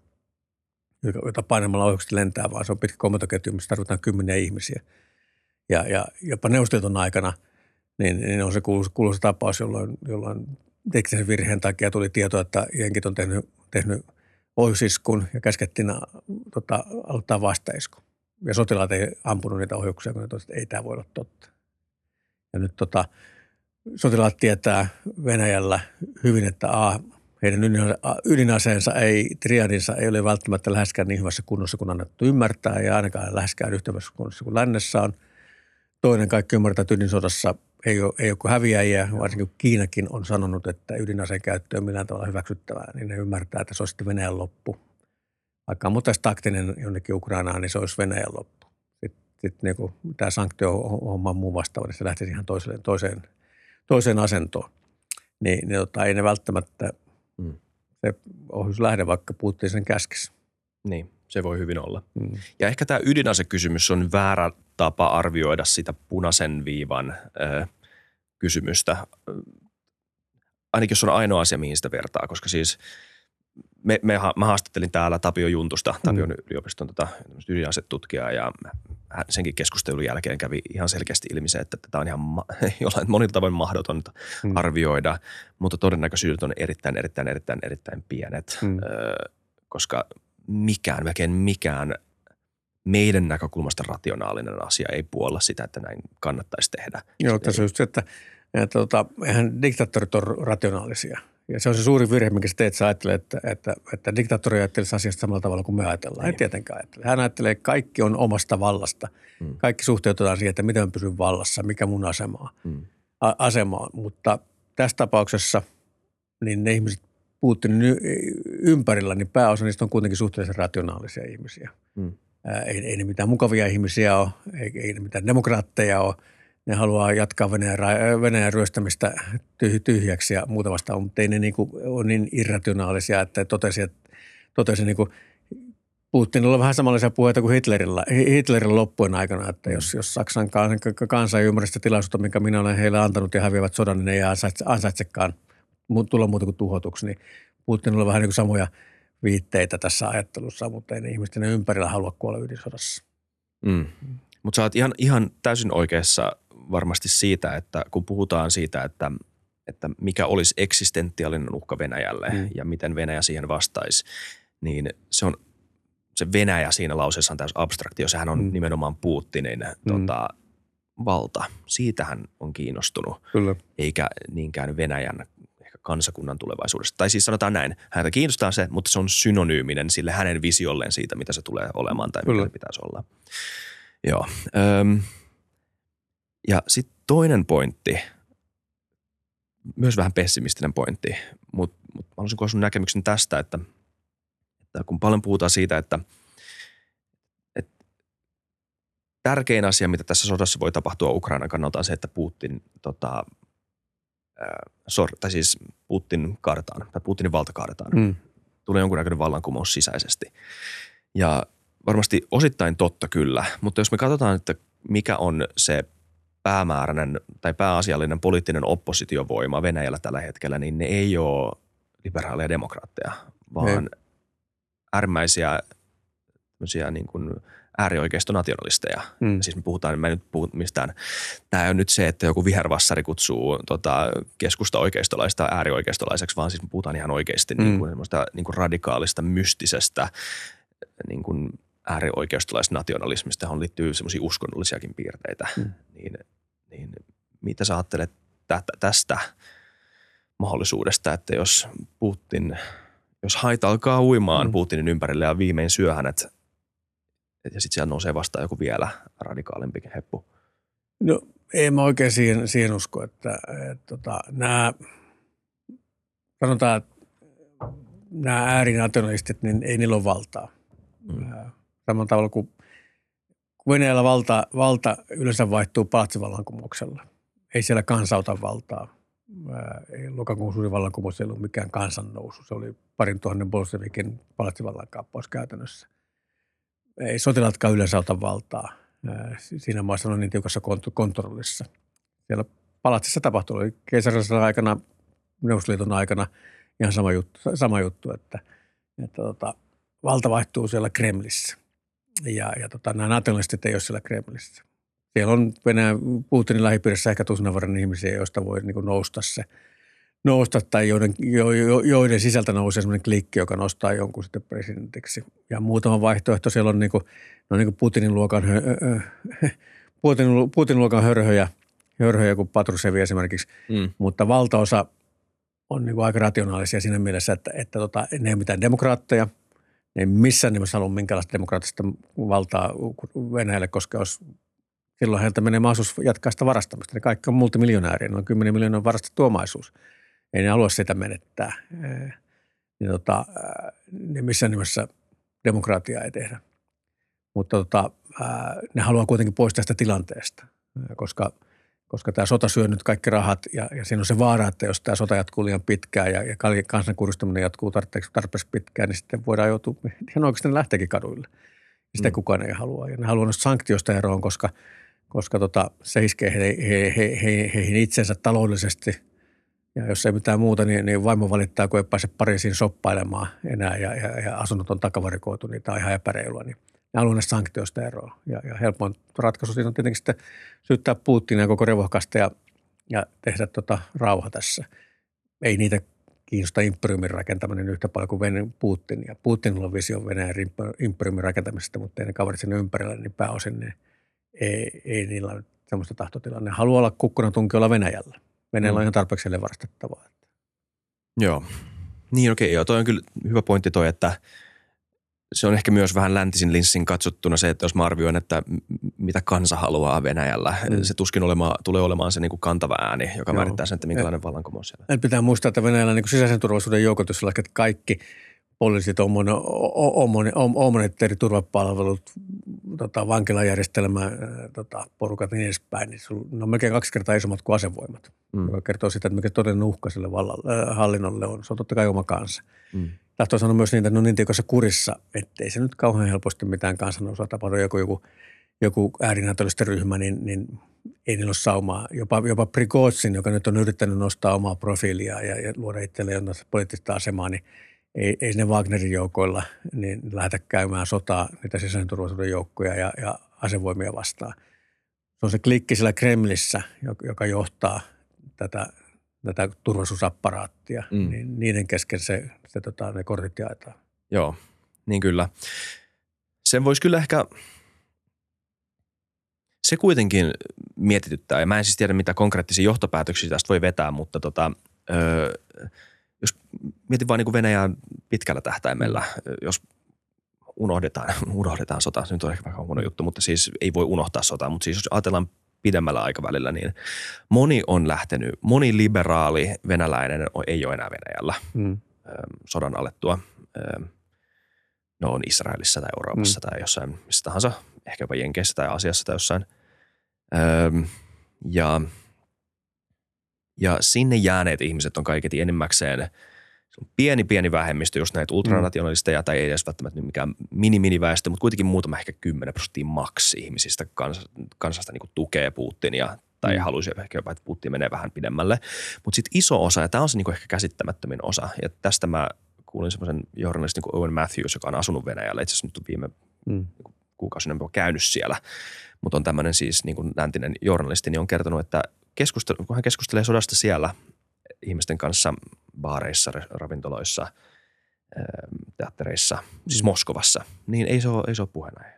jota painamalla ohjukset lentää, vaan se on pitkä komentoketju, missä tarvitaan kymmeniä ihmisiä. Ja jopa Neuvostoliiton aikana, niin on se kuuluisa tapaus, jolloin teknisen virheen takia tuli tietoa, että jenkit on tehnyt ohjusiskun ja käskettiin aloittaa vastaisku. Ja sotilaat ei ampunut niitä ohjuksia, kun ne toiset, että ei tämä voi olla totta. Ja nyt sotilaat tietää Venäjällä hyvin, että heidän ydinaseensa triadinsa ei ole välttämättä läheskään niin hyvässä kunnossa, kun annettu ymmärtää, ja ainakaan läheskään yhtä hyvässä kunnossa kuin lännessä on. Toinen kaikki ymmärtää, että ydinsodassa ei ole kuin häviäjiä, varsinkin kun Kiinakin on sanonut, että ydinaseen käyttö on millään tavalla hyväksyttävää, niin ne ymmärtää, että se on sitten Venäjän loppu. Vaikka on muuten taktinen jonnekin Ukrainaan, niin se olisi Venäjän loppu. Sitten niin tämä sanktio-homma on muun vastaava, niin se lähtisi ihan toiseen asentoon. Niin, ei ne välttämättä se ohjuslähde, vaikka puhuttiin sen käskessä. Niin, se voi hyvin olla. Mm. Ja ehkä tämä ydinasekysymys on väärä tapa arvioida sitä punaisen viivan kysymystä. Ainakin jos on ainoa asia, mihin sitä vertaa, koska siis mä haastattelin täällä Tapio Juntusta, Tapion yliopiston ydinasetutkijaa, ja senkin keskustelun jälkeen kävi ihan selkeästi ilmi se, että tätä on ihan jollain monilla tavoin mahdotonta arvioida, mutta todennäköisyydet on erittäin pienet, koska melkein mikään meidän näkökulmasta rationaalinen asia ei puolla sitä, että näin kannattaisi tehdä. Joo, tässä on just se, että eihän diktaattorit ole rationaalisia. Ja se on se suuri virhe, minkä sä teet, sä ajattelet, että diktaattori ajattelisi asiasta samalla tavalla kuin me ajatellaan. Ei tietenkään ajattele. Hän ajattelee, että kaikki on omasta vallasta. Mm. Kaikki suhteutetaan siihen, että miten mä pysyn vallassa, mikä mun asema on. Mutta tässä tapauksessa niin ne ihmiset Putinin ympärillä, niin pääosa niistä on kuitenkin suhteellisen rationaalisia ihmisiä. Mm. Ei ne mitään mukavia ihmisiä ole, ei ne mitään demokraatteja ole. Ne haluaa jatkaa Venäjän ryöstämistä tyhjäksi ja muuta vastaan, mutta ei ne niin kuin ole niin irrationaalisia, että totesi niin kuin Putinilla on vähän samanlaisia puheita kuin Hitlerin loppujen aikana, että jos Saksan kansa ei ymmärrä sitä tilaisuutta, minkä minä olen heille antanut ja häviävät sodan, niin ne ei ansaitsekaan tulla muuta kuin tuhotuksi, niin Putinilla on vähän niin kuin samoja viitteitä tässä ajattelussa, mutta ei ne ihmiset ne ympärillä halua kuolla ydinsodassa. Mm. Mutta sä oot ihan täysin oikeassa varmasti siitä, että kun puhutaan siitä, että mikä olisi eksistentiaalinen uhka Venäjälle ja miten Venäjä siihen vastaisi, niin se Venäjä siinä lauseessa on täysin abstraktio. Sehän on nimenomaan Putinin valta. Siitähän on kiinnostunut, kyllä, eikä niinkään Venäjän ehkä kansakunnan tulevaisuudesta. Tai siis sanotaan näin, häntä kiinnostaa se, mutta se on synonyyminen sille hänen visiolleen siitä, mitä se tulee olemaan tai kyllä, mitä se pitäisi olla. Joo. Ja sitten toinen pointti, myös vähän pessimistinen pointti, mutta haluaisin kuulla sun näkemyksen tästä, että kun paljon puhutaan siitä, että tärkein asia, mitä tässä sodassa voi tapahtua Ukrainan kannalta on se, että Putin, Putin kaadetaan, tai Putinin valta kaadetaan. Tulee jonkunnäköinen vallankumous sisäisesti. Ja varmasti osittain totta kyllä, mutta jos me katsotaan, että mikä on se päämääräinen tai pääasiallinen poliittinen oppositiovoima Venäjällä tällä hetkellä, niin ne ei ole liberaaleja demokraatteja, vaan äärimmäisiä niin kuin äärioikeistonationalisteja. Siis me puhutaan, mä en nyt puhu mistään, tämä ei ole nyt se, että joku vihervassari kutsuu keskusta-oikeistolaista äärioikeistolaiseksi, vaan siis me puhutaan ihan oikeasti niin kuin radikaalista, mystisestä, niin kuin äärioikeistolaisnationalismista, johon liittyy semmoisia uskonnollisiakin piirteitä. Niin mitä sä ajattelet tästä mahdollisuudesta, että jos haita alkaa uimaan Putinin ympärille ja viimein syö hänet, ja sitten siellä nousee vastaan joku vielä radikaalimpi heppu? No Ei mä oikein siihen usko, että nämä äärinationalistit, niin ei niillä ole valtaa. Samalla tavalla kuin Venäjällä valta yleensä vaihtuu paatsivallankumouksella. Ei siellä kansa ota valtaa. Lokakuun suuri vallankumous ei ollut mikään kansannousu. Se oli 2000 bolshevikin paatsivallankaappaus käytännössä. Ei sotilaatkaan yleensä ota valtaa. Siinä maassa on niin tiukassa kontrollissa. Siellä palatsissa tapahtui keisarillisodan aikana, Neuvostoliiton aikana ihan sama juttu että valta vaihtuu siellä Kremlissä. Ja nämä nationalistit ei ole siellä Kremlissä. Siellä on Venäjän Putinin lähipiirissä ehkä tusinan verran ihmisiä, joista voi niin kuin nousta tai joiden sisältä nousee sellainen klikki, joka nostaa jonkun sitten presidentiksi. Ja muutama vaihtoehto siellä on niin kuin Putinin luokan hörhöjä kuin Patrushevi esimerkiksi, mutta valtaosa on niin kuin aika rationaalisia siinä mielessä, että ne ei ole mitään demokraatteja. Ei missään nimessä halua minkäänlaista demokraattista valtaa Venäjälle, koska silloin heiltä menee mahdollisuus jatkaa sitä varastamista. Ne kaikki on multimiljonääriä, ne on 10 miljoonaa varastettu omaisuus. Ei ne halua sitä menettää. Ne missään nimessä demokraatiaa ei tehdä. Mutta ne haluaa kuitenkin pois tästä tilanteesta, koska tämä sota syö nyt kaikki rahat ja siinä on se vaara, että jos tämä sota jatkuu liian pitkään ja kansan kuristaminen jatkuu tarpeeksi pitkään, niin sitten voidaan joutua ihan oikeastaan lähteekin kaduille. Sitä kukaan ei halua. Ja ne haluaa noista sanktioista eroon, koska se iskee heihin itsensä taloudellisesti. Ja jos ei mitään muuta, niin vaimo valittaa, kun ei pääse Pariisiin shoppailemaan enää ja asunnot on takavarikoitu, niin tämä on ihan epäreilua. Niin ne haluaa näistä sanktioista eroa. Ja helpoin ratkaisu siinä on tietenkin sitten syyttää Putinia koko revohkasta ja tehdä rauha tässä. Ei niitä kiinnosta imperiumin rakentaminen yhtä paljon kuin Putin. Ja Putinilla on visio Venäjän imperiumin rakentamisesta, mutta ei ne kaverit sinne ympärillä, niin pääosin ne ei niillä ole sellaista tahtotilaa. Ne haluaa olla kukkunatunkeolla Venäjällä. Venäjällä on ihan tarpeeksi varastettavaa. Joo. Niin okei, joo. Toi on kyllä hyvä pointti toi, että se on ehkä myös vähän läntisin linssin katsottuna se, että jos mä arvioin, että mitä kansa haluaa Venäjällä, se tuskin tulee olemaan se niin kuin kantava ääni, joka määrittää sen, että minkälainen vallankumous siellä. Et pitää muistaa, että Venäjällä niin kuin sisäisen turvallisuuden joukot, jos lasket kaikki poliisit, omonetteeri, turvapalvelut, vankilajärjestelmä, porukat niin edespäin, niin ne on melkein 2 kertaa isommat kuin asevoimat, joka kertoo sitä, että mikä todellinen uhka sille hallinnolle on. Se on totta kai oma kansa. Tahtoo sanoa myös niitä, että ne on niin tiukassa kurissa, ettei se nyt kauhean helposti mitään kansanosaa tapahdu. Joku äärinationalistinen ryhmä, niin ei niillä ole saumaa. Jopa Prigozhin, joka nyt on yrittänyt nostaa omaa profiiliaan ja luoda itselleen jotain poliittista asemaa, niin ei ne Wagnerin joukoilla niin lähdetä käymään sotaa niitä sisäisen turvallisuuden joukkoja ja asevoimia vastaan. Se on se klikki siellä Kremlissä, joka johtaa tätä turvallisuusapparaattia, niin niiden kesken se ne kortit jaetaan. Joo, niin kyllä. Sen voisi kyllä ehkä, se kuitenkin mietityttää, ja mä en siis tiedä, mitä konkreettisia johtopäätöksiä tästä voi vetää, mutta jos mietin vaan niin kuin Venäjän pitkällä tähtäimellä, jos unohdetaan sota, se nyt on ehkä vähän huono juttu, mutta siis ei voi unohtaa sotaa, mutta siis jos ajatellaan pidemmällä aikavälillä, niin moni liberaali venäläinen ei ole enää Venäjällä sodan alettua. Ne on Israelissa tai Euroopassa tai jossain missä tahansa, ehkä jopa Jenkeissä tai Aasiassa tai jossain. Ja sinne jääneet ihmiset on kaiketi enimmäkseen pieni vähemmistö, just näitä ultranationalisteja, tai ei edes välttämättä mikään mini-väestö, mutta kuitenkin muutama ehkä 10% maksi ihmisistä kansasta niin kuin tukee Putinia, tai haluaisi ehkä jopa, että Putin menee vähän pidemmälle. Mutta sitten iso osa, ja tämä on se niin kuin ehkä käsittämättömin osa, ja tästä mä kuulin semmoisen journalistin kuin Owen Matthews, joka on asunut Venäjällä, itse asiassa nyt on viime kuukausina käynyt siellä, mutta on tämmöinen siis niin kuin läntinen journalisti, niin on kertonut, että kun hän keskustelee sodasta siellä ihmisten kanssa baareissa, ravintoloissa, teattereissa, siis Moskovassa, niin ei se ole puheenaihe.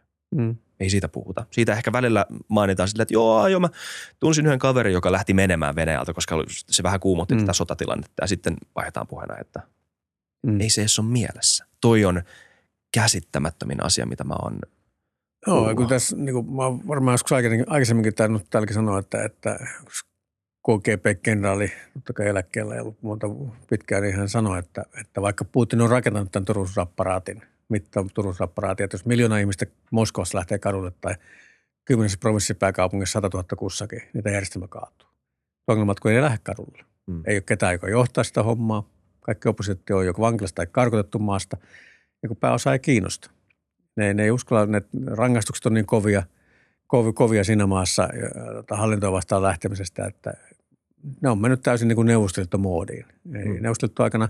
Ei siitä puhuta. Siitä ehkä välillä mainitaan sillä, että joo, mä tunsin yhden kaverin, joka lähti menemään Venäjältä, koska se vähän kuumotti tätä sotatilannetta ja sitten vaihdetaan puheenaihetta. Ei se edes ole mielessä. Toi on käsittämättömin asia, mitä mä oon Joo, kun tässä, niin kuin mä oon varmaan joskus aikaisemminkin tainnut täälläkin sanoa, että KGP-kenraali, totta kai eläkkeellä ei ollut monta pitkään, niin hän sanoi, että vaikka Putin on rakentanut tämän Turusapparaatin, mittavan Turusapparaatin, että jos miljoona ihmistä Moskovassa lähtee kadulle tai 10 provinssipääkaupungissa 100 000 kussakin, niin tämä järjestelmä kaatuu. Ongelmat, kun ei lähde kadulle. Ei ole ketään, joka johtaa sitä hommaa. Kaikki oppositio on joko vankilasta tai karkotettu maasta, ja kun pääosa ei kiinnosta. Ne ei uskalla, ne rangaistukset on niin kovia siinä maassa hallintoa vastaan lähtemisestä, että ne on mennyt täysin niin kuin neuvostoliittomoodiin. Neuvostoliittoaikana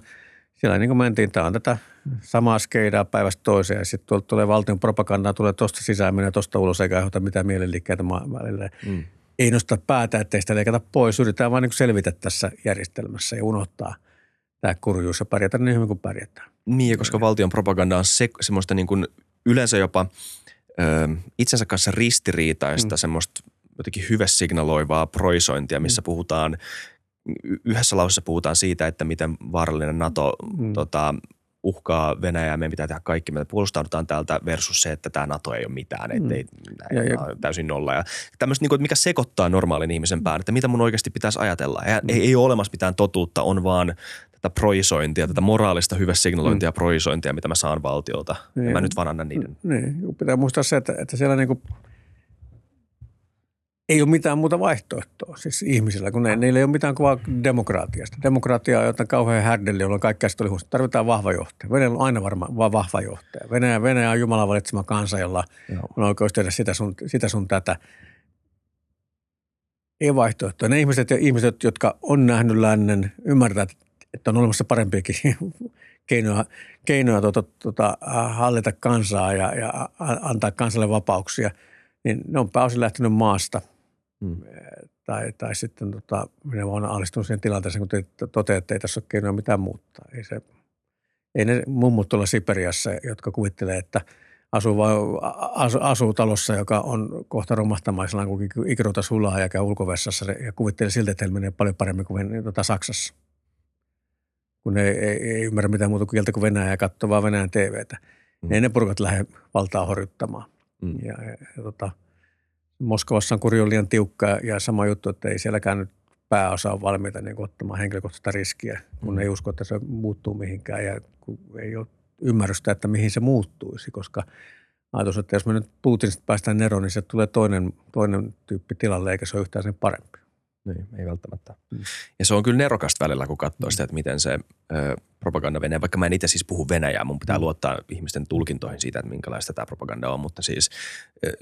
siellä niin kuin mentiin, tämä on tätä samaa skeidaa päivästä toiseen, ja sitten tuolta tulee valtion propagandaa, tulee tuosta sisään, menee tuosta ulos, eikä aiheuta mitään mielenliikkeitä välillä. Ei nostaa päätä, ettei sitä leikata pois, yritetään vaan niin kuin selvitä tässä järjestelmässä ja unohtaa tämä kurjuus ja pärjätä niin hyvin kuin pärjätään. Niin, koska valtion propaganda on semmoista niin kuin yleensä jopa itsensä kanssa ristiriitaista, semmoista jotenkin hyvesignaloivaa proisointia, missä puhutaan, yhdessä lauseessa puhutaan siitä, että miten vaarallinen NATO uhkaa Venäjää, meidän pitää tehdä kaikki, me puolustaudutaan täältä versus se, että tämä NATO ei ole mitään, ettei täysin nolla. Ja tämmöistä, mikä sekoittaa normaalin ihmisen pään, että mitä mun oikeasti pitäisi ajatella. Ei ole olemassa mitään totuutta, on vaan tätä proisointia, tätä moraalista hyvesignalointia ja proisointia, mitä mä saan valtiolta. Niin. Mä nyt vaan annan niiden. Niin. Pitää muistaa se, että siellä niinku ei ole mitään muuta vaihtoehtoa siis ihmisillä, kun niillä ei ole mitään kuvaa demokratiasta. Demokratia on jotain kauhean härdelli, jolloin kaikkea sitä oli huonosti. Tarvitaan vahva johtaja. Venäjä on aina varmaan vahva johtaja. Venäjä on Jumalan valitsema kansa, jolla on oikeus tehdä sitä sun tätä. Ei vaihtoehtoa. Ne ihmiset, jotka on nähnyt lännen, ymmärtää, että on olemassa parempiakin keinoja hallita kansaa ja antaa kansalle vapauksia, niin ne on pääosin lähtenyt maasta. Tai sitten minä olen alistunut siihen tilanteeseen, kun totean, että ei tässä ole keinoja mitään muuttaa. Ei ne mummut tuolla Siperiassa, jotka kuvittelee, että asuu talossa, joka on kohta romahtamaisellaan, kun ikruuta sulaa ja käy ulkovessassa ja kuvittelee siltä, että heillä menee paljon paremmin kuin Saksassa. Kun ei ymmärrä mitään muuta kieltä kuin Venäjä ja katsoo vaan Venäjän TVtä. Ei ne porukat lähde valtaa horjuttamaan. Moskovassa on kuri on liian tiukka ja sama juttu, että ei sielläkään nyt pääosa ole valmiita niin ottamaan henkilökohtaista riskiä, kun ei usko, että se muuttuu mihinkään ja ei ole ymmärrystä, että mihin se muuttuisi, koska ajatus, että jos me nyt Putinista päästään eroon, niin se tulee toinen tyyppi tilalle eikä se ole yhtään sen parempi. Niin, ei välttämättä. Ja se on kyllä nerokasta välillä, kun katsoo sitä, että miten se propaganda Venäjä, vaikka mä en itse siis puhu Venäjää, mun pitää luottaa ihmisten tulkintoihin siitä, että minkälaista tämä propaganda on, mutta siis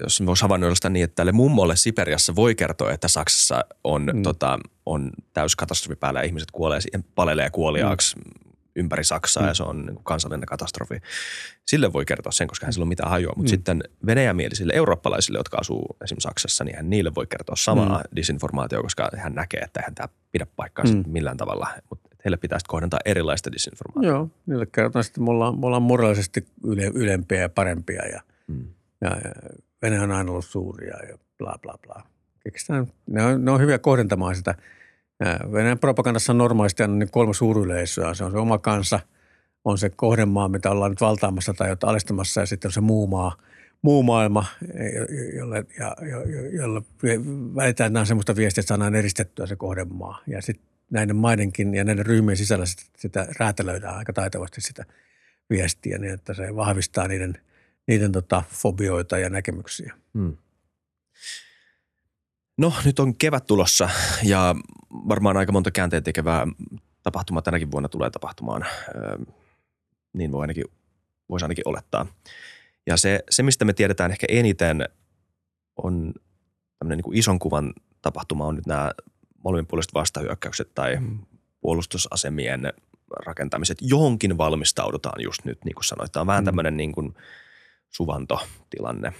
jos voisi havainnoida sitä niin, että tälle mummolle Siperiassa voi kertoa, että Saksassa on, on täys katastrofi päällä ja ihmiset kuolee, palelee kuoliaaksi ympäri Saksaa ja se on niin kuin kansallinen katastrofi. Sille voi kertoa sen, koska hän sillä on mitään hajoa, mutta sitten venäjämielisille eurooppalaisille, jotka asuu esimerkiksi Saksassa, niin hän niille voi kertoa samaa disinformaatiota, koska hän näkee, että eihän tämä pidä paikkaa millään tavalla, mutta heille pitää sitten kohdentaa erilaista disinformaatiota. Joo, niille kerrotaan sitten, me ollaan moraalisesti ylempiä ja parempia ja Venäjä on aina ollut suuria ja bla bla bla. Ne on hyviä kohdentamaan sitä. Venäjän propagandassa on normaalisti aina 3 suuryleisöä. Se on se oma kansa, on se kohdemaa, mitä ollaan nyt valtaamassa tai jotain alistamassa, ja sitten on se muu maailma, jolla välitään nämä semmoista viestiä, että saadaan eristettyä se kohdemaa. Ja sitten näiden maidenkin ja näiden ryhmien sisällä sitä räätälöidään aika taitavasti sitä viestiä, niin että se vahvistaa niiden fobioita ja näkemyksiä. No, nyt on kevät tulossa ja varmaan aika monta käänteen tekevää tapahtumaa tänäkin vuonna tulee tapahtumaan. Niin voisi ainakin olettaa. Ja se, mistä me tiedetään ehkä eniten, on tämmöinen niin kuin ison kuvan tapahtuma, on nyt nämä molemminpuoliset vastahyökkäykset tai puolustusasemien rakentamiset. Johonkin valmistaudutaan just nyt, niin kuin sanoit. Tämä on vähän tämmöinen niin kuin suvantotilanne.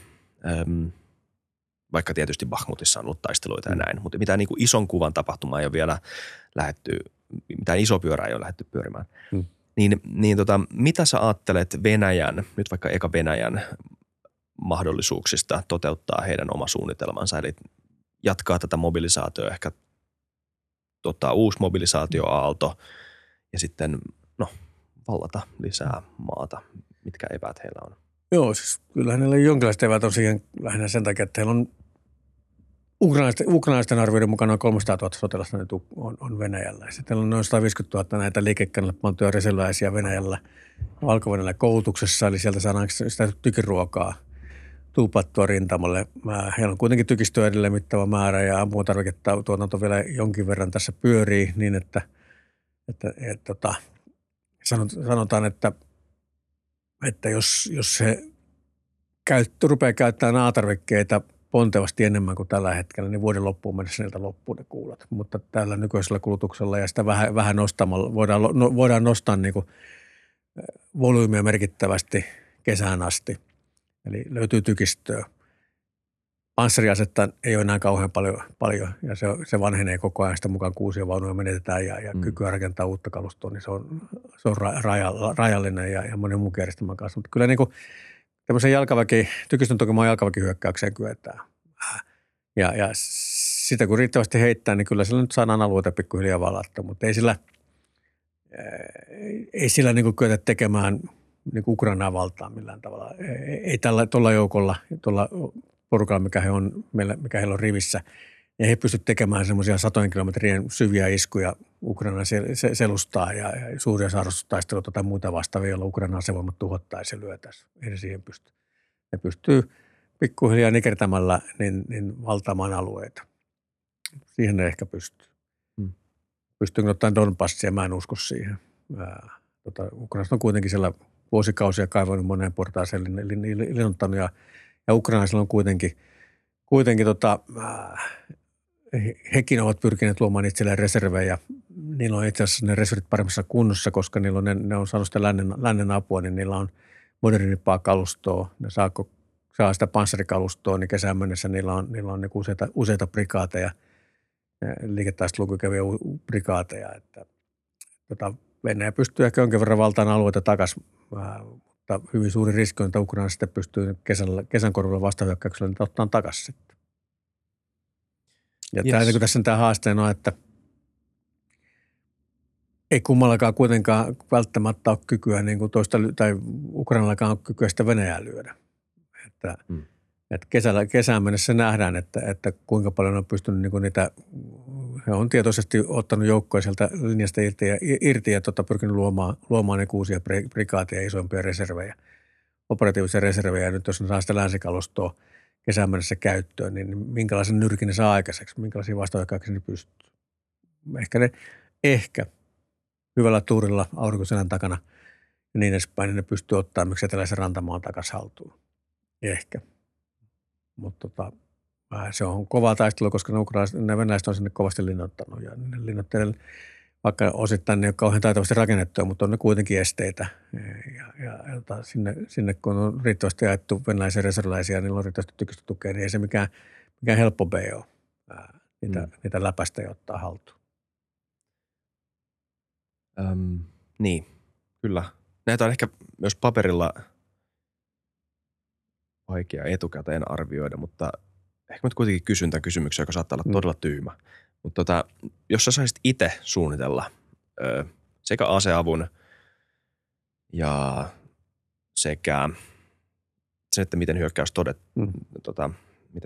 Vaikka tietysti Bahmutissa on ollut taisteluita ja näin, mutta mitään niin kuin ison kuvan tapahtumaa ei ole vielä lähdetty, mitään iso pyörää ei ole lähdetty pyörimään. Mitä sä ajattelet Venäjän, nyt vaikka eka Venäjän mahdollisuuksista toteuttaa heidän oma suunnitelmansa, eli jatkaa tätä mobilisaatiota, ehkä ottaa uusi mobilisaatioaalto ja sitten vallata lisää maata, mitkä epäät heillä on? Joo, siis kyllähän hänellä jonkinlaiset eväät on siihen lähinnä sen takia, että heillä on ukrainaisten arvioiden mukana on 300 000 sotilasta nyt on Venäjällä. Sitten on noin 150 000 näitä liikekannalla pantuja reserviläisiä Venäjällä, Valko-Venäjällä koulutuksessa, eli sieltä saadaan sitä tykiruokaa tuupattua rintamalle. Heillä on kuitenkin tykistöä edelleen mittava määrä ja ampumatarviketta tuotanto vielä jonkin verran tässä pyörii niin, että sanotaan, että jos he rupeaa käyttämään A-tarvikkeita pontevasti enemmän kuin tällä hetkellä, niin vuoden loppuun mennessä niiltä loppuu ne kuulat. Mutta tällä nykyisellä kulutuksella ja sitä vähän nostamalla voidaan nostaa niin kuin volyymiä merkittävästi kesään asti. Eli löytyy tykistöä. Panssariasetta ei ole enää kauhean paljon ja se vanhenee koko ajan. Sitä mukaan kuusia vaunuja menetetään ja kykyä rakentaa uutta kalustoa, niin se on rajallinen ja monen muun järjestelmän kanssa. Mutta kyllä niin kuin tämmöisen tykistön tukemaan jalkaväkihyökkäykseen kyetään. Ja sitä kun riittävästi heittää, niin kyllä sillä nyt saadaan alueita pikkuhiljaa valattua, mutta ei sillä niin kuin kyetä tekemään niin kuin Ukrainaa valtaa millään tavalla. Ei tuolla joukolla, tuolla porukalla, mikä heillä on rivissä, niin he pystyvät tekemään semmoisia 100 kilometrien syviä iskuja Ukrainan selustaa ja suuria saarustustaisteluita tai muuta vastaavia, joilla Ukrainan asevoimat tuhottaisiin ja lyötäisiin. Ei siihen pysty. Ne pystyy pikkuhiljaa nikertämällä niin valtaamaan alueita. Siihen ne ehkä pystyy. Pystyykö ottaen Donbassia? Mä en usko siihen. Ukrainasta on kuitenkin siellä vuosikausia kaivannut moneen portaaseen linnoittanut ja Ukrainasilla on kuitenkin hekin ovat pyrkineet luomaan itselleen reservejä. Niillä on itse asiassa ne reservit paremmassa kunnossa, koska niillä on, ne on saanut sitä lännen apua, niin niillä on modernimpaa kalustoa. Ne saa sitä panssarikalustoa, niin kesän mennessä niillä on niin useita prikaateja, liiketaistelukykyisiä prikaateja. Venäjä pystyy ehkä jonkin verran valtaan alueita takaisin, mutta hyvin suuri riski on, että Ukraina sitten pystyy kesän korvalla vastahyökkäyksellä niitä ottaa takaisin sitten. Ja kun tässä tämä haasteena on, että ei kummallakaan kuitenkaan välttämättä ole kykyä, niin kuin Ukrainallakaan on kykyä sitä Venäjää lyödä. Että kesään mennessä nähdään, että kuinka paljon on pystynyt niin kuin niitä, he on tietoisesti ottanut joukkoja sieltä linjasta irti ja pyrkinyt luomaan ne uusia prikaatia ja isompia reservejä, operatiivisia reservejä. Ja nyt jos ne saa sitä länsikalustoa kesään mennessä käyttöön, niin minkälaisen nyrkin ne saa aikaiseksi, minkälaisia vastaoikauksia ne pystyy. Ehkä hyvällä tuurilla aurinkoselän takana ja niin edespäin, niin ne pystyy ottamaan miksi eteläisen rantamaan takaisin haltuun. Ehkä. Mutta se on kova taistelu, koska nämä venäläiset on sinne kovasti linnoittanut. Ja ne linnoittelee, vaikka osittain ne ei ole kauhean taitavasti rakennettua, mutta on ne kuitenkin esteitä. Ja sinne kun on riittävästi jaettu venäläisiä reserviläisiä, niillä on riittävästi tykistötukea, niin ei se mikään helppo ole niitä läpäistä ja ottaa haltuun. Niin, kyllä. Näitä on ehkä myös paperilla vaikea etukäteen arvioida, mutta ehkä nyt kuitenkin kysyn tämän kysymyksen, joka saattaa olla todella tyhmä. Mutta jos sä saisit itse suunnitella sekä aseavun ja sekä sen, että miten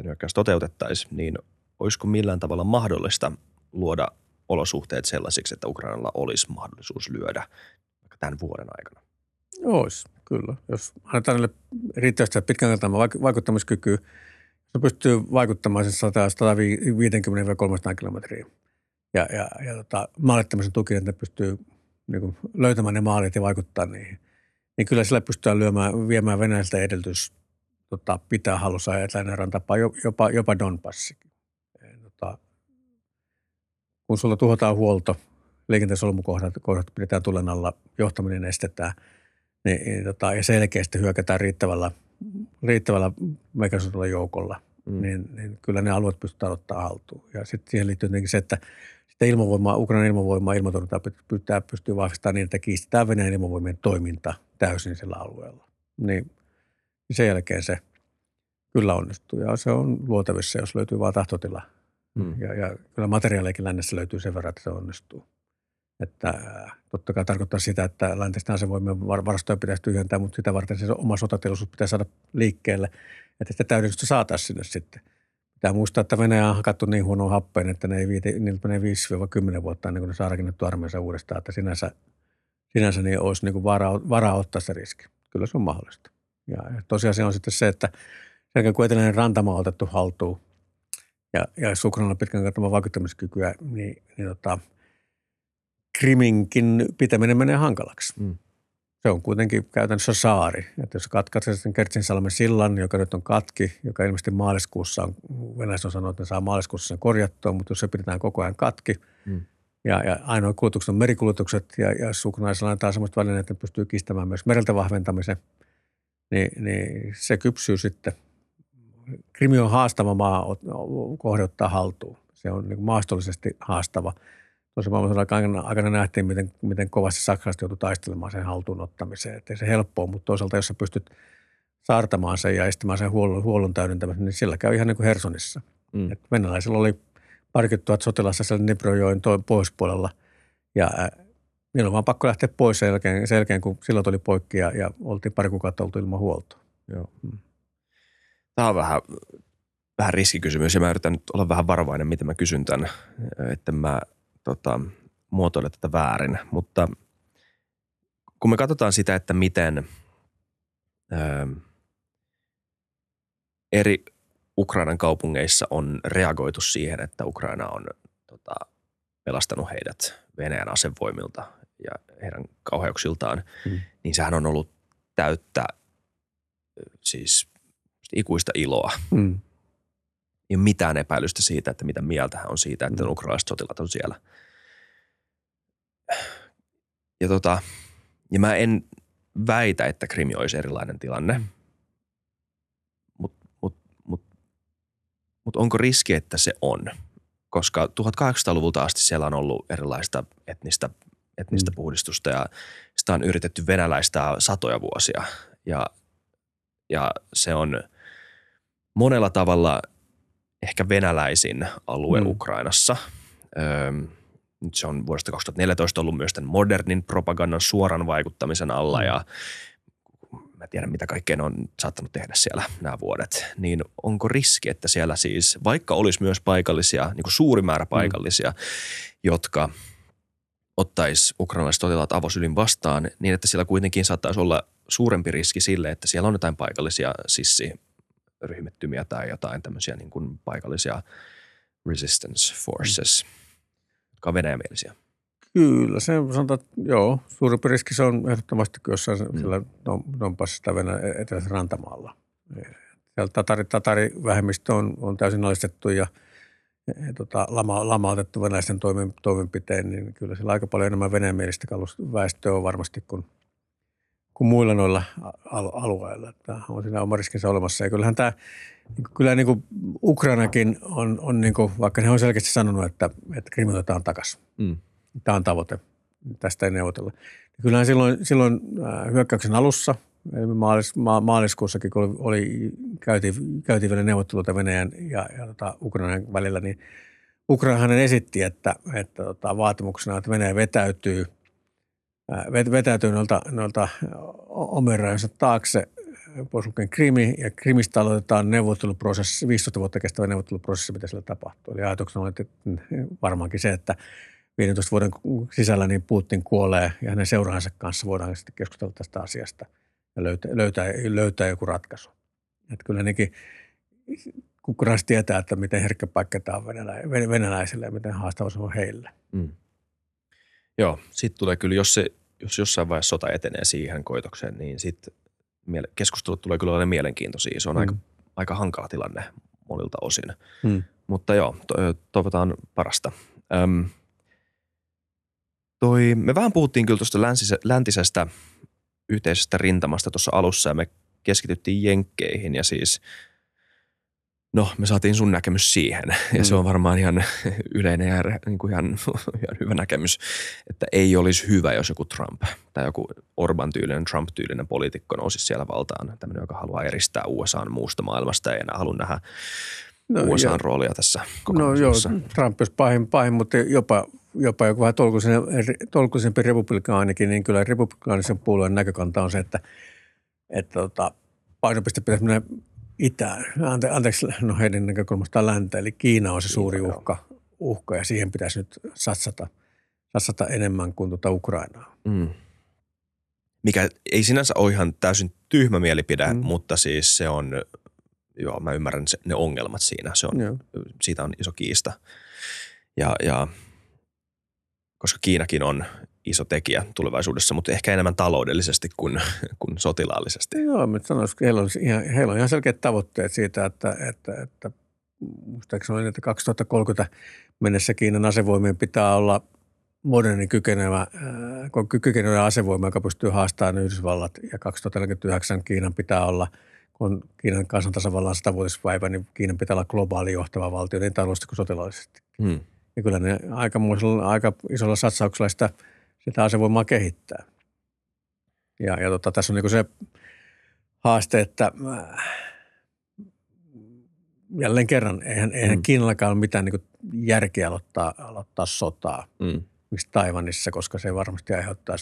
hyökkäys toteutettaisiin, niin olisiko millään tavalla mahdollista luoda olosuhteet sellaisiksi, että Ukrainalla olisi mahdollisuus lyödä vaikka tämän vuoden aikana? Olisi, kyllä. Jos annetaan niille riittävästi pitkän kertaan vaikuttamiskykyä, se pystyy vaikuttamaan sen 150-300 kilometriä. Ja maalittamisen tuki, että ne pystyy niin kuin löytämään ne maalit ja vaikuttaa niihin. Niin kyllä sillä pystytään viemään Venäjältä edellytys pitää halussa eteläinen rantapaa, jopa Donbassikin. Kun sulla tuhotaan huolto, liikenteen solmukohdat pidetään tulen alla, johtaminen estetään, ja selkeästi hyökätään riittävällä mekanisella joukolla, niin kyllä ne alueet pystytään ottaa haltuun. Ja sitten siihen liittyy jotenkin se, että Ukrainan ilmatorjuntaa pystyy vahvistamaan niin, että kiistetään Venäjän ilmavoimien toiminta täysin sillä alueella. Niin sen jälkeen se kyllä onnistuu ja se on luotavissa, jos löytyy vaan tahtotila. Ja kyllä materiaaliakin lännessä löytyy sen verran, että se onnistuu. Että totta kai tarkoittaa sitä, että läntisten asevoimien varastoja pitäisi tyhjentää, mutta sitä varten se oma sotateollisuus pitää saada liikkeelle, että sitä täydennystä saataisiin sinne sitten. Pitää muistaa, että Venäjä on hakattu niin huonoa happeen, että niiltä menee 5-10 vuotta ennen kuin ne saa rakennettu armeensa uudestaan, että sinänsä niin olisi niin kuin varaa ottaa se riski. Kyllä se on mahdollista. Ja tosiasia on sitten se, että selkeä kun eteläinen rantama on otettu haltuun ja Ukrainalla pitkän kattamaan vaikuttamiskykyä, niin Kriminkin pitäminen menee hankalaksi. Mm. Se on kuitenkin käytännössä saari. Että jos katkaisee sen Kertsinsalmen sillan, joka nyt on katki, joka ilmeisesti maaliskuussa on, Venäjä on sanonut, että ne saa maaliskuussa sen korjattua, mutta jos se pidetään koko ajan katki, ja ainoa kulutukset on merikulutukset, ja ukrainalaisilla antaa sellaista välineitä, että pystyy kistämään myös mereltä vahventamisen, niin se kypsyy sitten. Krimi on haastava maa kohdeuttaa haltuun. Se on niin maastollisesti haastava. Toisaalta maailmansodan aikana nähtiin, miten kovasti saksalaiset joutui taistelemaan sen haltuun ottamiseen. Että ei se helppoa, mutta toisaalta jos sä pystyt saartamaan sen ja estämään sen huollon täydentämisen, niin sillä käy ihan niin kuin Hersonissa. Mm. Et venäläisillä oli parikymmentä tuhat sotilasta siellä Dniprojoen pohjoispuolella ja niillä on vaan pakko lähteä pois sen jälkeen kun silloin oli poikki ja oltiin pari kuukautta oltu ilman huoltoa. Joo. Tämä on vähän riskikysymys ja mä yritän nyt olla vähän varovainen, miten mä kysyn tämän, että mä muotoilen tätä väärin. Mutta kun me katsotaan sitä, että miten eri Ukrainan kaupungeissa on reagoitu siihen, että Ukraina on pelastanut heidät Venäjän asevoimilta ja heidän kauheuksiltaan, niin sehän on ollut täyttä siis ikuista iloa. Mm. Ei ole mitään epäilystä siitä, että mitä mieltä hän on siitä, että ukrainalaiset sotilaat on siellä. Ja, ja mä en väitä, että Krim olisi erilainen tilanne, mutta onko riski, että se on? Koska 1800-luvulta asti siellä on ollut erilaista etnistä puhdistusta ja sitä on yritetty venäläistää satoja vuosia. Ja se on monella tavalla ehkä venäläisin alue Ukrainassa. Nyt se on vuodesta 2014 ollut myös tämän modernin propagandan suoran vaikuttamisen alla ja mä tiedän mitä kaikkea ne on saattanut tehdä siellä nämä vuodet. Niin onko riski, että siellä siis, vaikka olisi myös paikallisia, niin kuin suuri määrä paikallisia, jotka ottaisi ukrainalaiset sotilaat avosylin vastaan, niin että siellä kuitenkin saattaisi olla suurempi riski sille, että siellä on jotain paikallisia sissiryhmittymiä tai jotain tämmöisiä niin kuin paikallisia resistance forces, jotka on venäjämielisiä. Kyllä, se sanotaan, että joo, suurempi riski se on ehdottomasti jossain sillä Donbassista eteläisellä rantamaalla. Tatarivähemmistö on täysin alistettu ja lamautettu venäläisten toimenpiteen, niin kyllä siellä aika paljon enemmän venäjämielistä väestöä on varmasti kuin muilla noilla alueilla. Että on siinä oma riskinsä olemassa. Ja kyllähän tämä, kyllä niin kuin Ukrainakin on niin kuin, vaikka he on selkeästi sanonut, että Krim otetaan takaisin. Mm. Tämä on tavoite. Tästä ei neuvotella. Ja kyllähän silloin hyökkäyksen alussa, maaliskuussakin, kun käytiin vielä neuvotteluita Venäjän ja Ukrainan välillä, niin Ukrainahan esitti, että vaatimuksena, että Venäjä vetäytyy noilta omien rajansa taakse, pois lukien Krimi, ja Krimistä aloitetaan neuvotteluprosessi, 15 vuotta kestävä neuvotteluprosessi, mitä sillä tapahtuu. Eli ajatuksena oli varmaankin se, että 15 vuoden sisällä niin Putin kuolee ja hänen seuraajansa kanssa voidaan sitten keskustella tästä asiasta ja löytää joku ratkaisu. Että kyllä nekin kukkuraisi tietää, että miten herkkä paikka tämä on venäläisille ja miten haastava se on heille. Mm. Joo, sitten tulee kyllä, jos jossain vaiheessa sota etenee siihen koitokseen, niin sitten keskustelut tulee kyllä olemaan mielenkiintoisia. Se on aika hankala tilanne monilta osin. Mm. Mutta joo, toivotaan parasta. Me vähän puhuttiin kyllä tuosta läntisestä yhteisestä rintamasta tuossa alussa ja me keskityttiin jenkkeihin ja siis me saatiin sun näkemys siihen ja se on varmaan ihan yleinen ja niin kuin ihan hyvä näkemys, että ei olisi hyvä, jos joku Trump tai joku Orban-tyylinen, Trump-tyylinen poliitikko nousisi siellä valtaan, tämmöinen, joka haluaa eristää USA:n muusta maailmasta ja enää halua nähdä USA:n roolia tässä kokonaisuudessa. Trump olisi pahin, mutta jopa jopa joku vähän tolkuisempi republikaanikin, niin kyllä republikaanisen puolueen näkökanta on se, että painopiste pitäisi mennä itään. Anteeksi, no heidän näkökulmastaan länteen, eli Kiina on se suuri uhka ja siihen pitäisi nyt satsata enemmän kuin Ukrainaa. Mm. Mikä ei sinänsä ole ihan täysin tyhmä mielipide, mutta siis se on, joo, mä ymmärrän ne ongelmat siinä. Se on, siitä on iso kiista. Ja koska Kiinakin on iso tekijä tulevaisuudessa, mutta ehkä enemmän taloudellisesti kuin sotilaallisesti. Joo, mä sanoisin, että heillä on ihan selkeät tavoitteet siitä, että muistaakseni oli, että 2030 mennessä Kiinan asevoimien pitää olla modernin kykenevä asevoima, joka pystyy haastamaan Yhdysvallat, ja 2049 Kiinan pitää olla, kun Kiinan kansantasavallan 100-vuotispäivä, niin Kiinan pitää olla globaali johtava valtio, niin taloudellisesti kuin sotilaallisesti. Hmm. Ja kyllä ne aika isolla satsauksella sitä asevoimaa kehittää. Ja tässä on niin kuin se haaste, että jälleen kerran, eihän Kiinallakaan ole mitään niin järkeä aloittaa sotaa. Mm. Miksi Taiwanissa, koska se varmasti aiheuttaa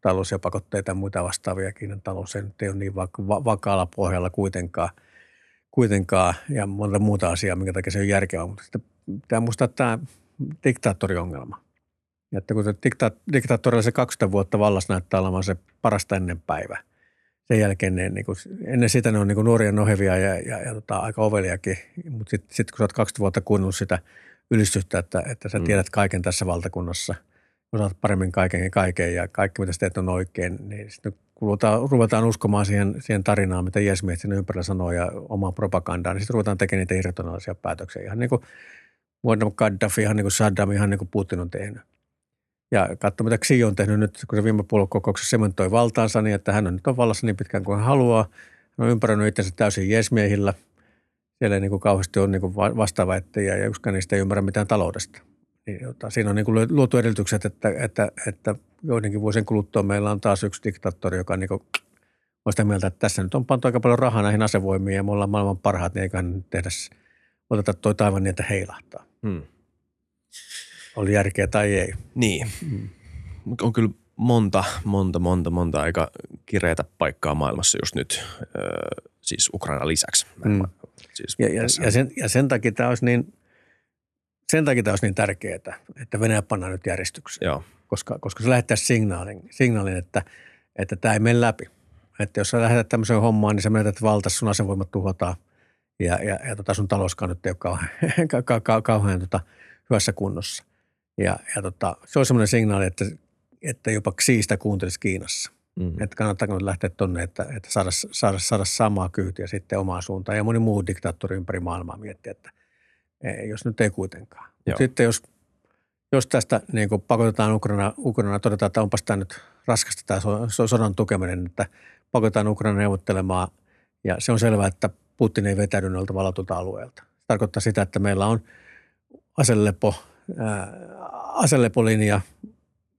taloudellisia pakotteita ja muita vastaavia. Kiinan talous ei ole niin vakaalla pohjalla kuitenkaan ja monta muuta asiaa, minkä takia se on järkevää. Mutta sitten pitää muistaa tämä diktaattoriongelma. Ja että kun diktaattorilla se 20 vuotta vallassa näyttää olemaan se parasta ennen päivä. Sen jälkeen ennen sitä ne on niin nuoria nohevia ja aika oveliakin, mutta sitten kun sä oot 20 vuotta kuunnellut sitä ylistystä, että sä tiedät kaiken tässä valtakunnassa, osaat paremmin kaiken ja kaikki mitä sä teet on oikein, niin sitten ruvetaan uskomaan siihen tarinaan, mitä jeesmiehet sen ympärillä sanoo ja omaa propagandaan, niin sitten ruvetaan tekemään niitä irrationaalisia päätöksiä. Ihan niin kuin Muammar Gaddafi, ihan niin kuin Saddam, ihan niin kuin Putin on tehnyt. Ja katso, mitä Xi on tehnyt nyt, kun se viime puoluekokouksessa sementoi valtaansa, niin että hän on nyt vallassa niin pitkään kuin hän haluaa. Hän on ympäröinyt itsensä täysin jeesmiehillä. Siellä ei niin kuin kauheasti ole niin kuin vastaväittäjiä ja yksikään niistä ei ymmärrä mitään taloudesta. Niin, siinä on niin kuin luotu edellytykset, että joidenkin vuosien kuluttua meillä on taas yksi diktaattori, joka on niin kuin, on sitä mieltä, että tässä nyt on pantu aika paljon rahaa näihin asevoimiin ja me ollaan maailman parhaat, niin eiköhän nyt oteta toi taivan niin, että heilahtaa. Hmm. Oli järkeä tai ei. Niin. On kyllä monta aika kireätä paikkaa maailmassa just nyt, siis Ukraina lisäksi. Siis sen takia tämä olisi niin tärkeää, että Venäjä pannaan nyt järjestykseen. Joo. Koska se lähettää signaalin että tämä ei mene läpi. Että jos sä lähetät tämmöiseen hommaan, niin sä menetät valtas, sun asevoimat tuhotaan ja sun talouskaan nyt ei ole kauhean hyvässä kunnossa. Ja se on semmoinen signaali, että jopa Xiistä kuuntelisi Kiinassa. Mm-hmm. Että kannattaako lähteä tuonne, että saada samaa kyytiä sitten omaan suuntaan. Ja moni muu diktaattori ympäri maailmaa miettii, että jos nyt ei kuitenkaan. Joo. Sitten jos tästä niin kun pakotetaan Ukraina, todetaan, että onpas tämä nyt raskasta tämä sodan tukeminen, että pakotetaan Ukraina neuvottelemaan. Ja se on selvää, että Putin ei vetäydy noilta valatulta alueelta. Se tarkoittaa sitä, että meillä on aselepolinja,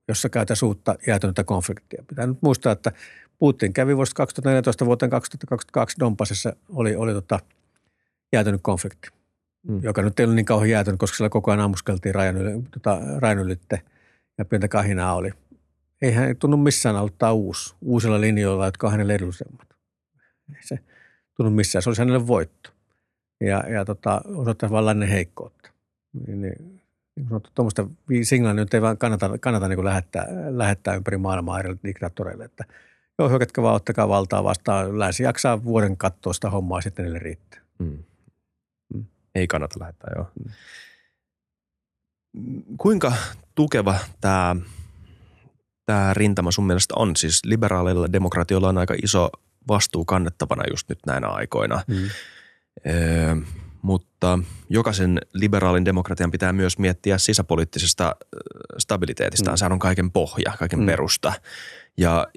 jossa käytetään uutta jäätynyttä konfliktia. Pitää nyt muistaa, että Putin kävi vuodesta 2014 vuoteen 2022 Donbassissa oli jäätynyt konflikti, joka nyt ei ollut niin kauhean jäätynyt, koska siellä koko ajan ammuskeltiin rajan ylitte ja pientä kahinaa oli. Eihän tunnu missään aloittaa uusilla linjoilla, jotka on hänelle edullisemmat. Ei se tunnu missään. Se olisi hänelle voitto ja osoittaa vain lännen heikkoutta. Niin sanottu, tuommoista signaalia nyt ei vaan kannata niin lähettää ympäri maailmaa eri diktaattoreille, että joo, hyökätkö vaan, ottakaa valtaa vastaan, länsi jaksaa vuoden katsoa sitä hommaa, sitten niille riittää. Mm. Mm. Ei kannata lähettää, joo. Mm. Kuinka tukeva tämä rintama sun mielestä on? Siis liberaaleilla demokratioilla on aika iso vastuu kannettavana just nyt näinä aikoina. Mm. Mutta jokaisen liberaalin demokratian pitää myös miettiä sisäpoliittisesta stabiliteetistaan. Sehän on kaiken pohja, kaiken perusta. Ja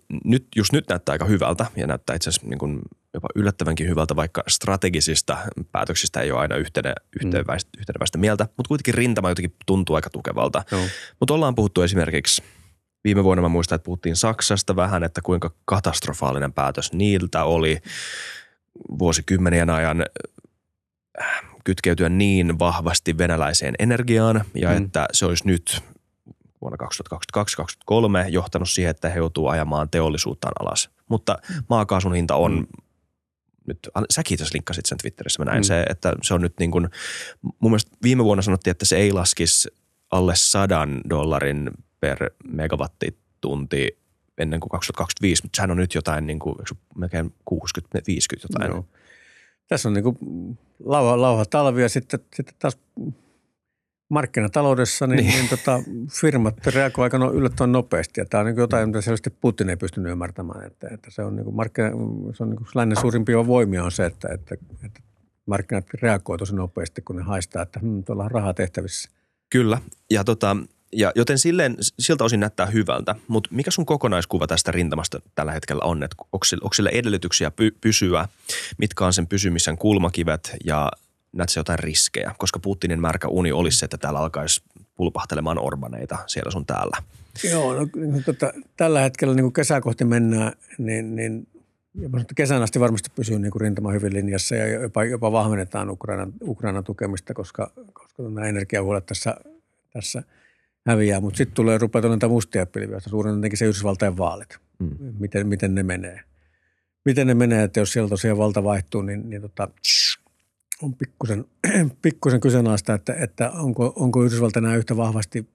just nyt näyttää aika hyvältä ja näyttää itse asiassa niin kuin jopa yllättävänkin hyvältä, vaikka strategisista päätöksistä ei ole aina yhteneväistä mieltä. Mutta kuitenkin rintama jotenkin tuntuu aika tukevalta. No. Mutta ollaan puhuttu esimerkiksi, viime vuonna mä muistan, että puhuttiin Saksasta vähän, että kuinka katastrofaalinen päätös niiltä oli vuosikymmenien ajan kytkeytyä niin vahvasti venäläiseen energiaan ja että se olisi nyt vuonna 2022-2023 johtanut siihen, että he joutuu ajamaan teollisuuttaan alas. Mutta maakaasun hinta on, nyt, säkin tässä linkkasit sen Twitterissä, mä näin se, että se on nyt niin kuin, mun mielestä viime vuonna sanottiin, että se ei laskisi alle $100 per megawattitunti ennen kuin 2025, mutta sehän on nyt jotain niin kuin, melkein 60-50 jotain. Joo. Tässä on niin kuin lauha talvi ja sitten taas markkinataloudessa, niin firmat reagoivat aika yllättävän nopeasti. Ja tämä on niin jotain, mitä selvästi Putin ei pystynyt ymmärtämään. Että se on, niin se on niin lännen suurimpia voimia on se, että markkinat reagoivat tosi nopeasti, kun ne haistaa, että tuolla on rahaa tehtävissä. Kyllä. Ja joten siltä osin näyttää hyvältä. Mutta mikä sun kokonaiskuva tästä rintamasta tällä hetkellä on? Et onko sillä edellytyksiä pysyä? Mitkä on sen pysymisen kulmakivet ja näetkö jotain riskejä? Koska Putinin märkä uni olisi se, että täällä alkaisi pulpahtelemaan orbaneita siellä sun täällä. Joo, no, tällä hetkellä niin kun kesää kohti mennään, niin kesän asti varmasti pysyy niin kun rintama hyvin linjassa ja jopa vahvennetaan Ukrainan tukemista, koska nämä energiahuolet tässä häviää. Mutta sitten rupeaa tuolla näitä mustia pilviä, josta suurin tietenkin se Yhdysvaltain vaalit, miten ne menee. Miten ne menee, että jos siellä tosiaan valta vaihtuu, niin on pikkusen kyseenalaista, että onko Yhdysvalta enää yhtä vahvasti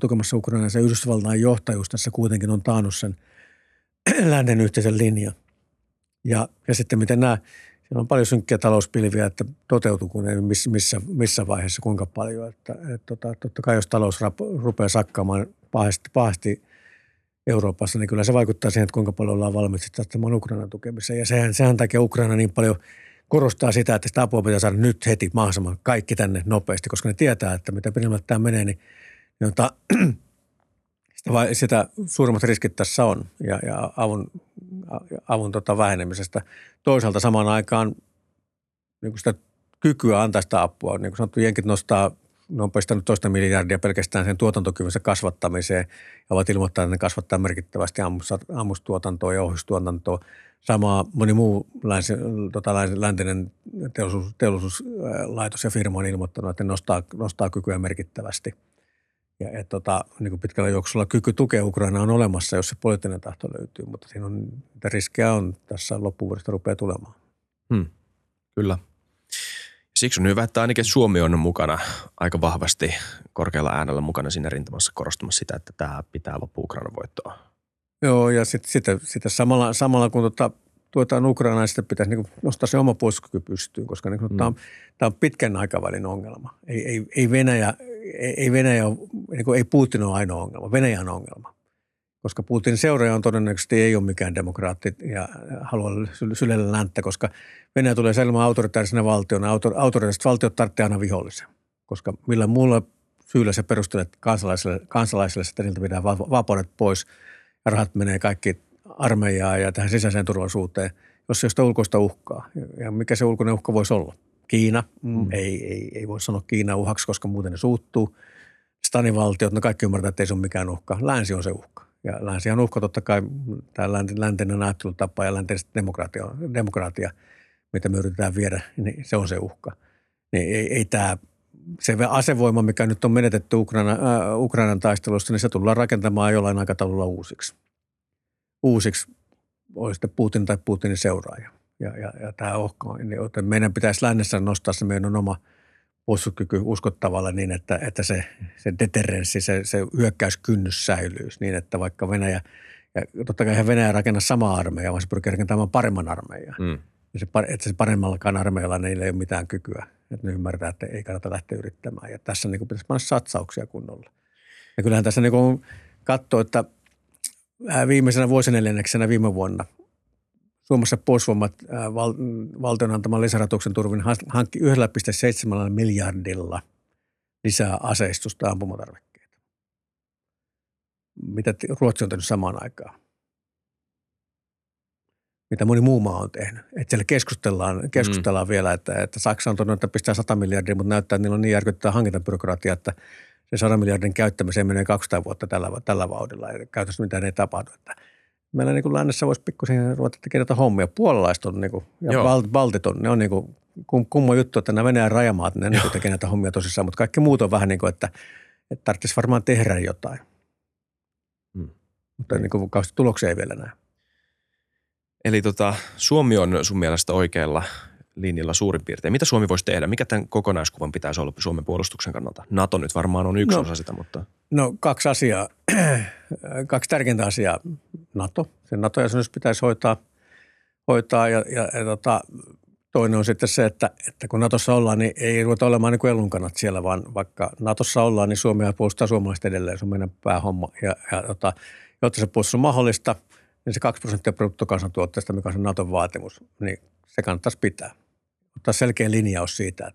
tukemassa Ukrainaa. Se Yhdysvaltain johtajuus tässä kuitenkin on taannut sen lännen yhteisen linjan. Ja sitten miten nämä, siellä on paljon synkkiä talouspilviä, että toteutuuko ne missä vaiheessa, kuinka paljon. Että totta kai jos talous rupeaa sakkaamaan pahasti Euroopassa, niin kyllä se vaikuttaa siihen, että kuinka paljon ollaan valmiit sitten Ukrainan tukemiseen. Ja sehän takia Ukraina niin paljon korostaa sitä, että sitä apua pitää saada nyt heti mahdollisimman kaikki tänne nopeasti, koska ne tietää, että mitä pidemmälle tämä menee, niin sitä suurimmat riskit tässä on ja avun vähenemisestä. Toisaalta samaan aikaan niin sitä kykyä antaa sitä apua. Niin kuin sanottu, jenkit ne on pistänyt $1 billion pelkästään sen tuotantokyvynsä kasvattamiseen ja ovat ilmoittaneet, että ne kasvattaa merkittävästi ammustuotantoa ja ohjustuotantoa. Samaa moni muu läntinen teollisuuslaitos ja firma on ilmoittanut, että ne nostaa kykyä merkittävästi. Ja niin pitkällä juoksulla kyky tukea Ukrainaa on olemassa, jos se poliittinen tahto löytyy, mutta siinä on riskejä on tässä loppuvuodesta rupeaa tulemaan. Kyllä. Siksi on hyvä, että ainakin Suomi on mukana aika vahvasti korkealla äänellä mukana siinä rintamassa korostamassa sitä, että tämä pitää loppua Ukrainan voittoa. Joo, ja sitten samalla kun tuetaan Ukrainaa, sitten pitäisi niin nostaa se oma puolustuskyky pystyyn, koska niin tämä on pitkän aikavälin ongelma. Ei Putin ole ainoa ongelma, Venäjä on ongelma. Koska Putin seuraaja on todennäköisesti ei ole mikään demokraatti ja haluaa sylellä länttä, koska Venäjä tulee säilymään autoritaarisena valtiona. Autoritaariset valtiot tarvitsee aina vihollisen, koska millä muulla syyllä se perustelee kansalaisille, että niiltä pitää vapaudet pois ja rahat menee kaikki armeijaan ja tähän sisäiseen turvallisuuteen, jos se jostain ulkoista uhkaa. Ja mikä se ulkoinen uhka voisi olla? Kiina. Ei voi sanoa Kiina uhaksi, koska muuten ne suuttuu. Stanivaltiot, no kaikki ymmärtää, että ei se ole mikään uhka. Länsi on se uhka. Ja länsi on uhka totta kai, tämä läntinen ajattelutapa ja läntinen demokratia, mitä me yritetään viedä, niin se on se uhka. Niin se asevoima, mikä nyt on menetetty Ukrainan taistelussa, niin se tullaan rakentamaan jollain aikataululla uusiksi, oli sitten Putin tai Putinin seuraaja. Ja tämä uhka, niin meidän pitäisi lännessä nostaa se meidän oma puolustuskyky uskottavalle niin, että se deterrenssi, se hyökkäyskynnys säilyisi niin, että vaikka Venäjä, ja totta kai Venäjä rakenna samaa armeijaa, vaan se pyrkii rakentamaan paremman armeijan. Että se paremmallakaan armeijalla niillä ei ole mitään kykyä. Että ne ymmärtää, että ei kannata lähteä yrittämään. Ja tässä niin pitäisi panna satsauksia kunnolla. Ja kyllähän tässä niin kun katsoo, että viimeisenä vuosineljänneksenä viime vuonna Suomessa puolustusvoimat valtion antaman lisärahoituksen turvin hankki 1,7 miljardilla lisää aseistusta ja ampumatarvikkeita. Mitä Ruotsi on tehnyt samaan aikaan? Mitä moni muu maa on tehnyt? Että siellä keskustellaan vielä, että Saksa on todennut, että pistää 100 miljardia, mutta näyttää, että niillä on niin järkyttävä hankintabyrokratia, että se 100 miljardin käyttämiseen menee 200 vuotta tällä vauhdilla. Käytännössä mitään ei tapahdu. Meillä niin kuin lännessä voisi pikkusen ruveta kirjata hommia. Puolalaiset on niin kuin, ja baltit on, ne on niin kuin, kumma juttu, että nämä Venäjän rajamaat, ne tekee näitä hommia tosissaan, mutta kaikki muut on vähän niin kuin, että tarvitsisi varmaan tehdä jotain. mutta niin kuin tuloksia ei vielä näe. Eli Suomi on sun mielestä oikealla linjalla suurin piirtein. Mitä Suomi voisi tehdä? Mikä tämän kokonaiskuvan pitäisi olla Suomen puolustuksen kannalta? NATO nyt varmaan on yksi osa sitä, mutta... No kaksi asiaa. Kaksi tärkeintä asiaa. NATO. Sen NATO-jäsenyys pitäisi hoitaa ja toinen on sitten se, että kun NATOssa ollaan, niin ei ruveta olemaan niin kuin elunkanat siellä, vaan vaikka NATOssa ollaan, niin Suomea puolustaa suomalaiset edelleen. Se on meidän päähomma. Ja jotta se puolustus on mahdollista, niin se 2% bruttokansantuotteesta, mikä on se NATOn vaatimus, niin se kannattaisi pitää. Ottaa selkeä linjaus siitä,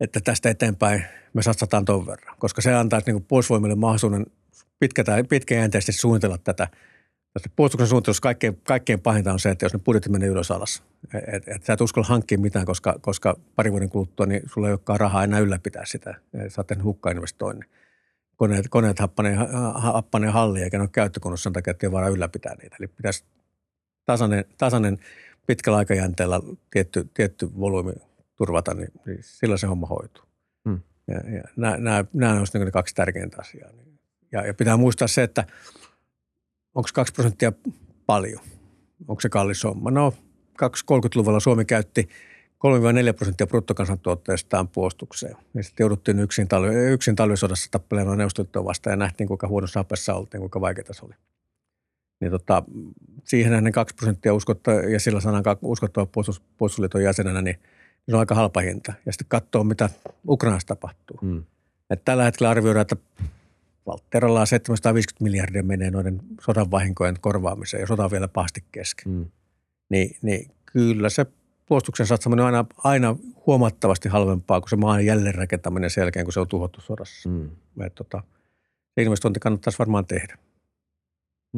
että tästä eteenpäin me satsataan ton verran, koska se antaisi niin kuin puolustusvoimille mahdollisuuden pitkäjänteisesti suunnitella tätä. Puolustuksen suunnittelussa kaikkein pahinta on se, että jos ne budjetti menee ylös alas, että sä et uskalla hankkia mitään, koska pari vuoden kuluttua niin sulla ei olekaan rahaa enää ylläpitää sitä. Sä oot tehnyt hukkainvestoinnin. Koneet happanee hallia eikä ne ole käyttökunnossa sen takia, että ei ole varaa ylläpitää niitä. Eli pitäisi tasainen pitkällä aikajänteellä tietty volyymi turvata, niin sillä se homma hoituu. Hmm. Ja nämä olisivat niin kuin ne kaksi tärkeintä asiaa. Ja pitää muistaa se, että onko 2% paljon? Onko se kallis homma? No, 30-luvulla Suomi käytti 3-4% bruttokansantuotteestaan puolustukseen. Ja sitten jouduttiin yksin talvisodassa tappelemaan Neuvostoliittoa vastaan ja nähtiin, kuinka huonossa hapessa oltiin, kuinka vaikeaa se oli. Niin siihen nähden 2% ja sillä sanan uskottava puolustusliiton jäsenenä, niin se on aika halpa hinta. Ja sitten katsoo, mitä Ukrainassa tapahtuu. Mm. Et tällä hetkellä arvioidaan, että Valtteralla 750 miljardia menee noiden sodan vahinkojen korvaamiseen, ja sota on vielä pahasti kesken. Mm. Niin kyllä se puolustuksen satsaminen on aina huomattavasti halvempaa kuin se maan jälleenrakentaminen sen jälkeen, kun se on tuhottu sodassa. Mm. Se investointi kannattaisi varmaan tehdä.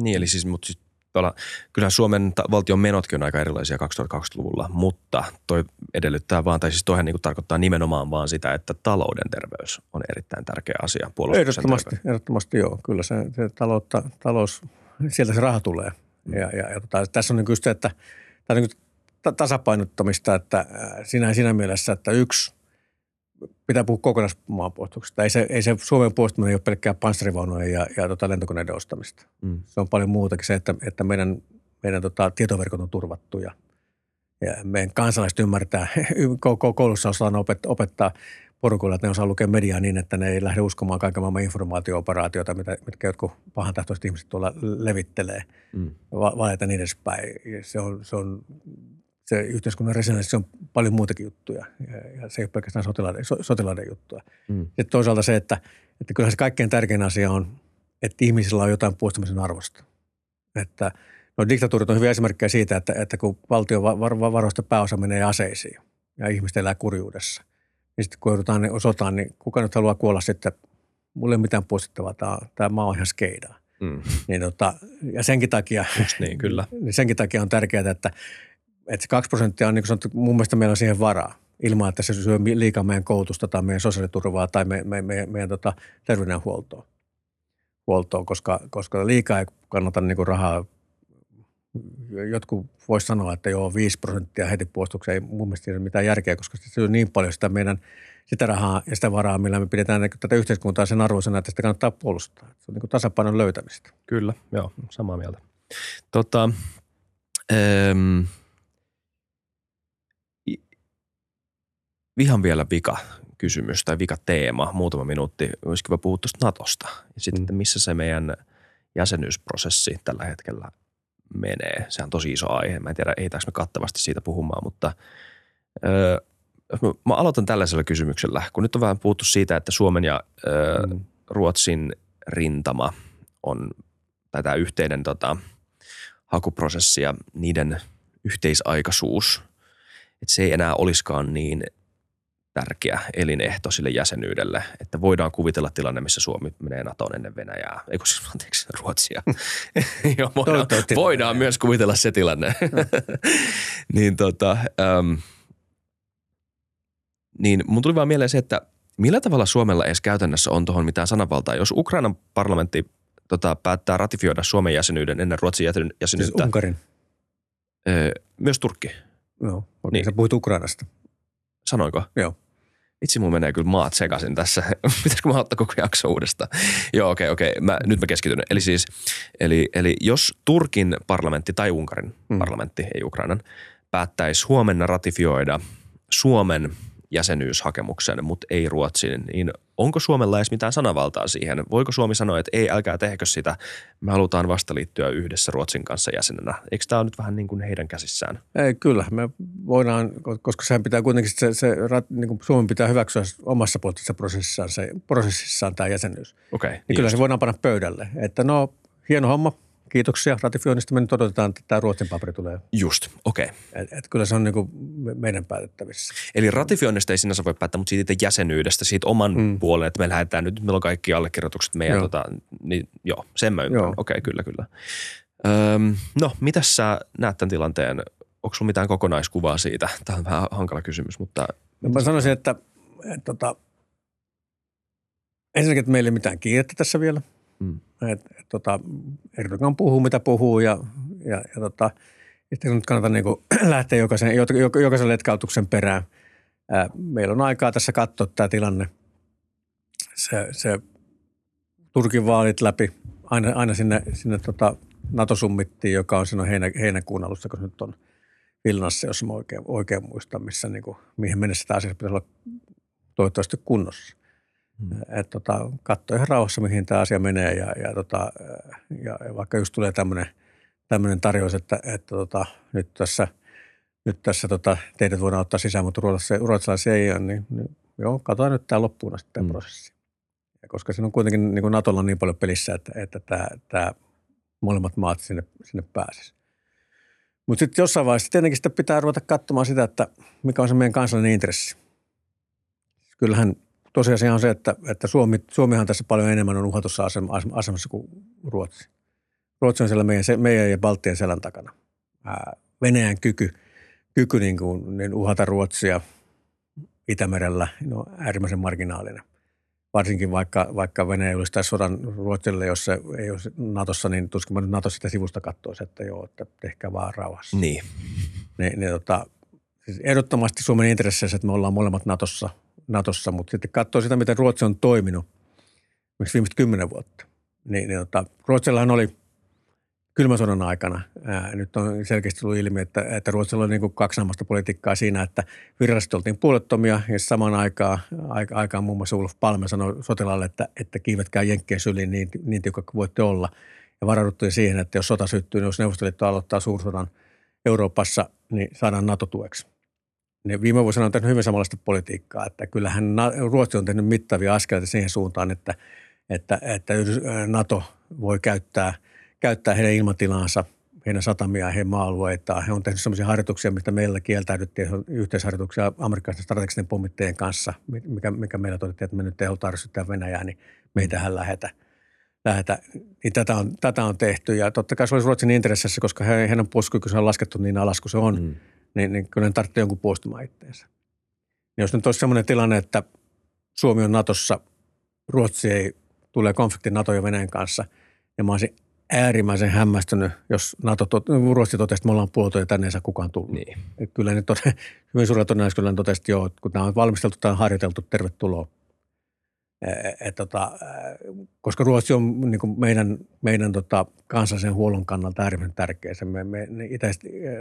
Niin, eli siis, mutta siis kyllähän Suomen valtion menotkin on aika erilaisia 2020-luvulla, mutta toi edellyttää vaan, tai siis toihan niin tarkoittaa nimenomaan vaan sitä, että talouden terveys on erittäin tärkeä asia puolustuksen terveys. Ehdottomasti joo. Kyllä se talous, sieltä se raha tulee. Mm. Ja tässä on niin kuin sitä, että tämä on niin kuin tasapainottamista, että siinä mielessä, että pitää puhua kokonaismaanpuolustuksesta. Ei se Suomen puolustaminen ole pelkkää panssarivaunuja ja lentokoneiden ostamista. Mm. Se on paljon muutakin se, että meidän tietoverkot on turvattu ja meidän kansalaiset ymmärtää. Koulussa osaan opettaa porukoilla, että ne osaa lukea mediaa niin, että ne ei lähde uskomaan kaiken maailman informaatio-operaatioita, mitkä jotkut pahantahtoiset ihmiset tuolla levittelee, valita niin edespäin. Se yhteiskunnan resilienssi on paljon muutakin juttuja ja se ei ole pelkästään sotilaiden juttua. Mm. Ja toisaalta se, että kyllähän se kaikkein tärkein asia on, että ihmisillä on jotain puolustamisen arvosta. Että diktatuurit on hyviä esimerkkejä siitä, että kun valtion varoista pääosa menee aseisiin ja ihmiset elää kurjuudessa, niin sitten kun joudutaan ne osotaan, niin kuka nyt haluaa kuolla sitten, mulla ei ole mitään puolustettavaa, tämä maa on ihan skeidaa. Mm. Ja senkin takia, niin, kyllä. Senkin takia on tärkeää, että se 2% on niin kuin sanottu, mun mielestä meillä on siihen varaa, ilman että se syö liikaa meidän koulutusta tai meidän sosiaaliturvaa tai meidän terveydenhuoltoa, koska liikaa ei kannata niin kuin rahaa. Jotkut voisi sanoa, että joo, 5% heti puolustukseen ei mun mielestä ole mitään järkeä, koska se syö niin paljon sitä meidän sitä rahaa ja sitä varaa, millä me pidetään tätä yhteiskuntaa sen arvoisena, että sitä kannattaa puolustaa. Se on niin kuin tasapainon löytämistä. Kyllä, joo, samaa mieltä. Ihan vielä vika kysymys tai vika teema, muutama minuutti. Olisi kiva puhua tuosta NATOsta ja sitten, että missä se meidän jäsenyysprosessi tällä hetkellä menee. Se on tosi iso aihe. Mä en tiedä, ehditäänkö me kattavasti siitä puhumaan, mutta mä aloitan tällaisella kysymyksellä. Kun nyt on vähän puhuttu siitä, että Suomen ja Ruotsin rintama on tämä yhteinen hakuprosessi ja niiden yhteisaikaisuus, että se ei enää olisikaan niin tärkeä elinehto sille jäsenyydelle, että voidaan kuvitella tilanne, missä Suomi menee NATOon ennen Venäjää. Eikö siis, anteeksi, Ruotsia. Joo, voidaan myös kuvitella se tilanne. Niin niin mun tuli vaan mieleen se, että millä tavalla Suomella edes käytännössä on tuohon mitään sananvaltaa, jos Ukrainan parlamentti päättää ratifioida Suomen jäsenyyden ennen Ruotsin jäsenyyttä. Siis Unkarin. Myös Turkki. Joo, niin. Sä puhuit Ukrainasta. Sanoinko? Joo. Itse mun menee kyllä maat sekaisin tässä. Pitäisikö mä ottaa koko jakso uudestaan? Joo, okei. Nyt mä keskityn. Eli jos Turkin parlamentti tai Unkarin parlamentti, ei Ukrainan, päättäisi huomenna ratifioida Suomen jäsenyyshakemuksen, mutta ei Ruotsin, niin onko Suomella edes mitään sanavaltaa siihen? Voiko Suomi sanoa, että ei, älkää tehkö sitä, me halutaan vasta liittyä yhdessä Ruotsin kanssa jäsenenä? Eikö tämä ole nyt vähän niin kuin heidän käsissään? Ei, kyllä, me voidaan, koska sehän pitää kuitenkin, niin Suomen pitää hyväksyä omassa poliittisessa prosessissaan tämä jäsenyys. Okay, niin kyllä se voidaan panna pöydälle, että no hieno homma. Kiitoksia ratifioinnista. Me nyt odotetaan, että tämä Ruotsin paperi tulee. Just, okei. Okay. Että kyllä se on niin kuin meidän päätettävissä. Eli ratifioinnista ei sinänsä voi päättää, mutta siitä jäsenyydestä, siitä oman puolen, että me lähdetään nyt, meillä on kaikki allekirjoitukset meidän, joo. Niin joo, sen mä ymmärrän. Okei, kyllä. No, mitäs sä näet tämän tilanteen? Onko sulla mitään kokonaiskuvaa siitä? Tämä on vähän hankala kysymys, mutta... No, mä sanoisin, että ensinnäkin, että meillä ei mitään kiirettä tässä vielä. Erdogan puhuu mitä puhuu ja että nyt kannattaa niinku lähteä jokaisen letkautuksen perään. Meillä on aikaa tässä katsoa tämä tilanne. Se Turkin vaalit läpi aina sinne NATO-summittiin, joka on silloin heinäkuun alussa, kun nyt on Vilnassa, jos mä oikein muistan, missä niinku mihin mennessä tämä asia pitäisi olla toivottavasti kunnossa. Että katso ihan rauhassa, mihin tämä asia menee ja vaikka just tulee tämmöinen tarjous, että nyt tässä teidät voidaan ottaa sisään, mutta ruotsalaisia ei ole, niin joo, katsotaan nyt tämä loppuun asti tämä prosessi. Ja koska siinä on kuitenkin niin kuin Natolla on niin paljon pelissä, että tämä molemmat maat sinne pääsisi. Mutta sitten jossain vaiheessa tietenkin sitä pitää ruveta katsomaan sitä, että mikä on se meidän kansallinen intressi. Kyllähän tosiasia on se, että Suomihan tässä paljon enemmän on uhatussa asemassa kuin Ruotsi. Ruotsi on siellä meidän ja Baltian selän takana. Venäjän kyky niin uhata Ruotsia Itämerellä on äärimmäisen marginaalinen. Varsinkin vaikka Venäjä julistaisi sodan Ruotsille, jos se ei ole Natossa, niin tuskin mä nyt Natossa sitä sivusta katsoisi, että joo, että tehkää vaan rauhassa. Niin. Siis ehdottomasti Suomen intresseissä, että me ollaan molemmat Natossa, mutta sitten katsoo sitä, miten Ruotsi on toiminut viimeiset 10 vuotta. Ruotsillahan oli kylmän sodan aikana. Nyt on selkeästi tullut ilmi, että Ruotsilla oli niin kaksinaamasta politiikkaa siinä, että virallisesti oltiin puolettomia ja samaan aikaan muun muassa Ulf Palme sanoi sotilaalle, että kiivetkää jenkkien syliin niin tiukka kuin voitte olla. Ja varauduttiin siihen, että jos sota syttyy, niin jos Neuvostoliitto aloittaa suursodan Euroopassa, niin saadaan NATO-tueksi. Ne viime vuosina on tehnyt hyvin samanlaista politiikkaa, että kyllähän Ruotsi on tehnyt mittavia askeleita siihen suuntaan, että NATO voi käyttää heidän ilmatilaansa, heidän satamiaan, heidän maa-alueitaan. He on tehnyt sellaisia harjoituksia, mistä meillä kieltäydyttiin, yhteisharjoituksia amerikkalaisten strategisten pommittajien kanssa, mikä meillä todettiin, että me nyt ei haluta arvostaa Venäjää, niin meitähän lähetä. Niin tätä on tehty ja totta kai se olisi Ruotsin intressissä, koska heidän puolustuskykynsä on laskettu niin alas kuin se on. Niin kyllä ne tarvitsee jonkun puolustamaan itteensä. Ja jos nyt olisi sellainen tilanne, että Suomi on Natossa, Ruotsi ei tule konfliktin NATO ja Venäjän kanssa, ja mä olisin äärimmäisen hämmästynyt, jos Ruotsi totesi, että me ollaan puoltoja, tänne ei saa kukaan tulla. Niin. Kyllä ne hyvin suurella todennäköisyydellä totesi, että joo, kun tämä on valmisteltu, tämä on harjoiteltu, tervetuloa. Koska Ruotsi on niin kuin meidän kansallisen huollon kannalta äärimmäisen tärkeä.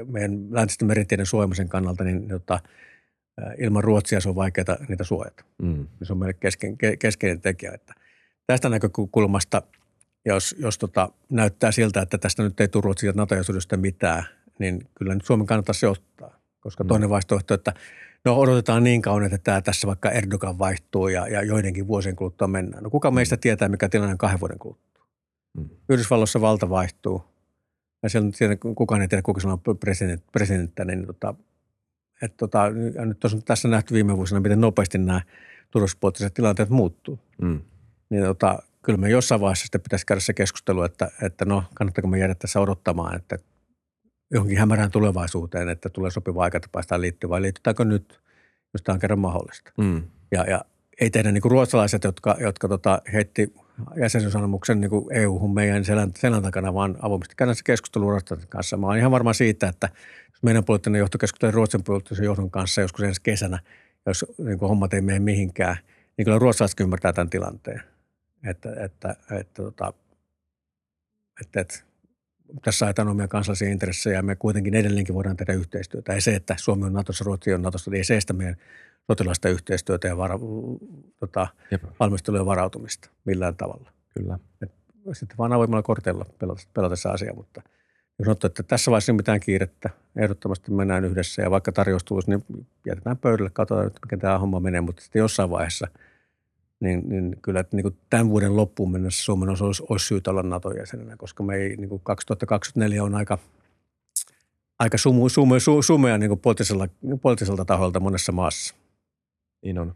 Meidän läntisten meritieden suojelmisen kannalta, niin ilman Ruotsia se on vaikeaa niitä suojata. Se on meille keskeinen tekijä. Että tästä näkökulmasta, jos näyttää siltä, että tästä nyt ei tule Ruotsia NATO-jäsenyydestä mitään, niin kyllä nyt Suomen kannattaa se ottaa. Koska toinen vaihtoehto, että no odotetaan niin kauan, että tämä tässä vaikka Erdogan vaihtuu ja joidenkin vuosien kuluttua mennään. No kuka meistä tietää, mikä tilanne on 2 vuoden kuluttua? Yhdysvalloissa valta vaihtuu ja siellä kukaan ei tiedä, kuka siellä on presidenttä. Nyt on tässä nähty viime vuosina, miten nopeasti nämä turvallisuuspoliittiset tilanteet muuttuu. Kyllä me jossain vaiheessa sitten pitäisi käydä se keskustelu, että no kannattaako me jäädä tässä odottamaan, että johonkin hämärään tulevaisuuteen, että tulee sopiva aika, että päästään liittyä, vai liitytäänkö nyt, jos tämä on kerran mahdollista. Ja ei tehdä niin kuin ruotsalaiset, jotka heitti jäsenyysanomuksen niin kuin EU-hun meidän selän takana, vaan avoimesti käydään se keskustelu Ruotsin kanssa. Mä olen ihan varma siitä, että jos meidän poliittinen johto keskustelee Ruotsin poliittisen johdon kanssa joskus ensi kesänä, jos niin kuin hommat ei mene mihinkään, niin kyllä ruotsalaisetkin ymmärtää tämän tilanteen. Että tässä ajetaan omia kansallisia intressejä ja me kuitenkin edelleenkin voidaan tehdä yhteistyötä. Ei se, että Suomi on Natossa, Ruotsi on Natossa, niin ei se estä meidän sotilaista yhteistyötä ja valmistelua ja varautumista millään tavalla. Kyllä. Sitten vaan avoimella korteilla pelata se asia, mutta jos sanottu, että tässä vaiheessa ei mitään kiirettä, ehdottomasti mennään yhdessä ja vaikka tarjous tulisi, niin jätetään pöydälle, katsotaan nyt, mikä tämä homma menee, mutta sitten jossain vaiheessa niin kyllä että niin tämän vuoden loppuun mennessä Suomen olisi syytä olla NATO-jäsenenä, koska me ei, niin 2024 on aika sumea niin poliittiselta taholta monessa maassa. Niin on.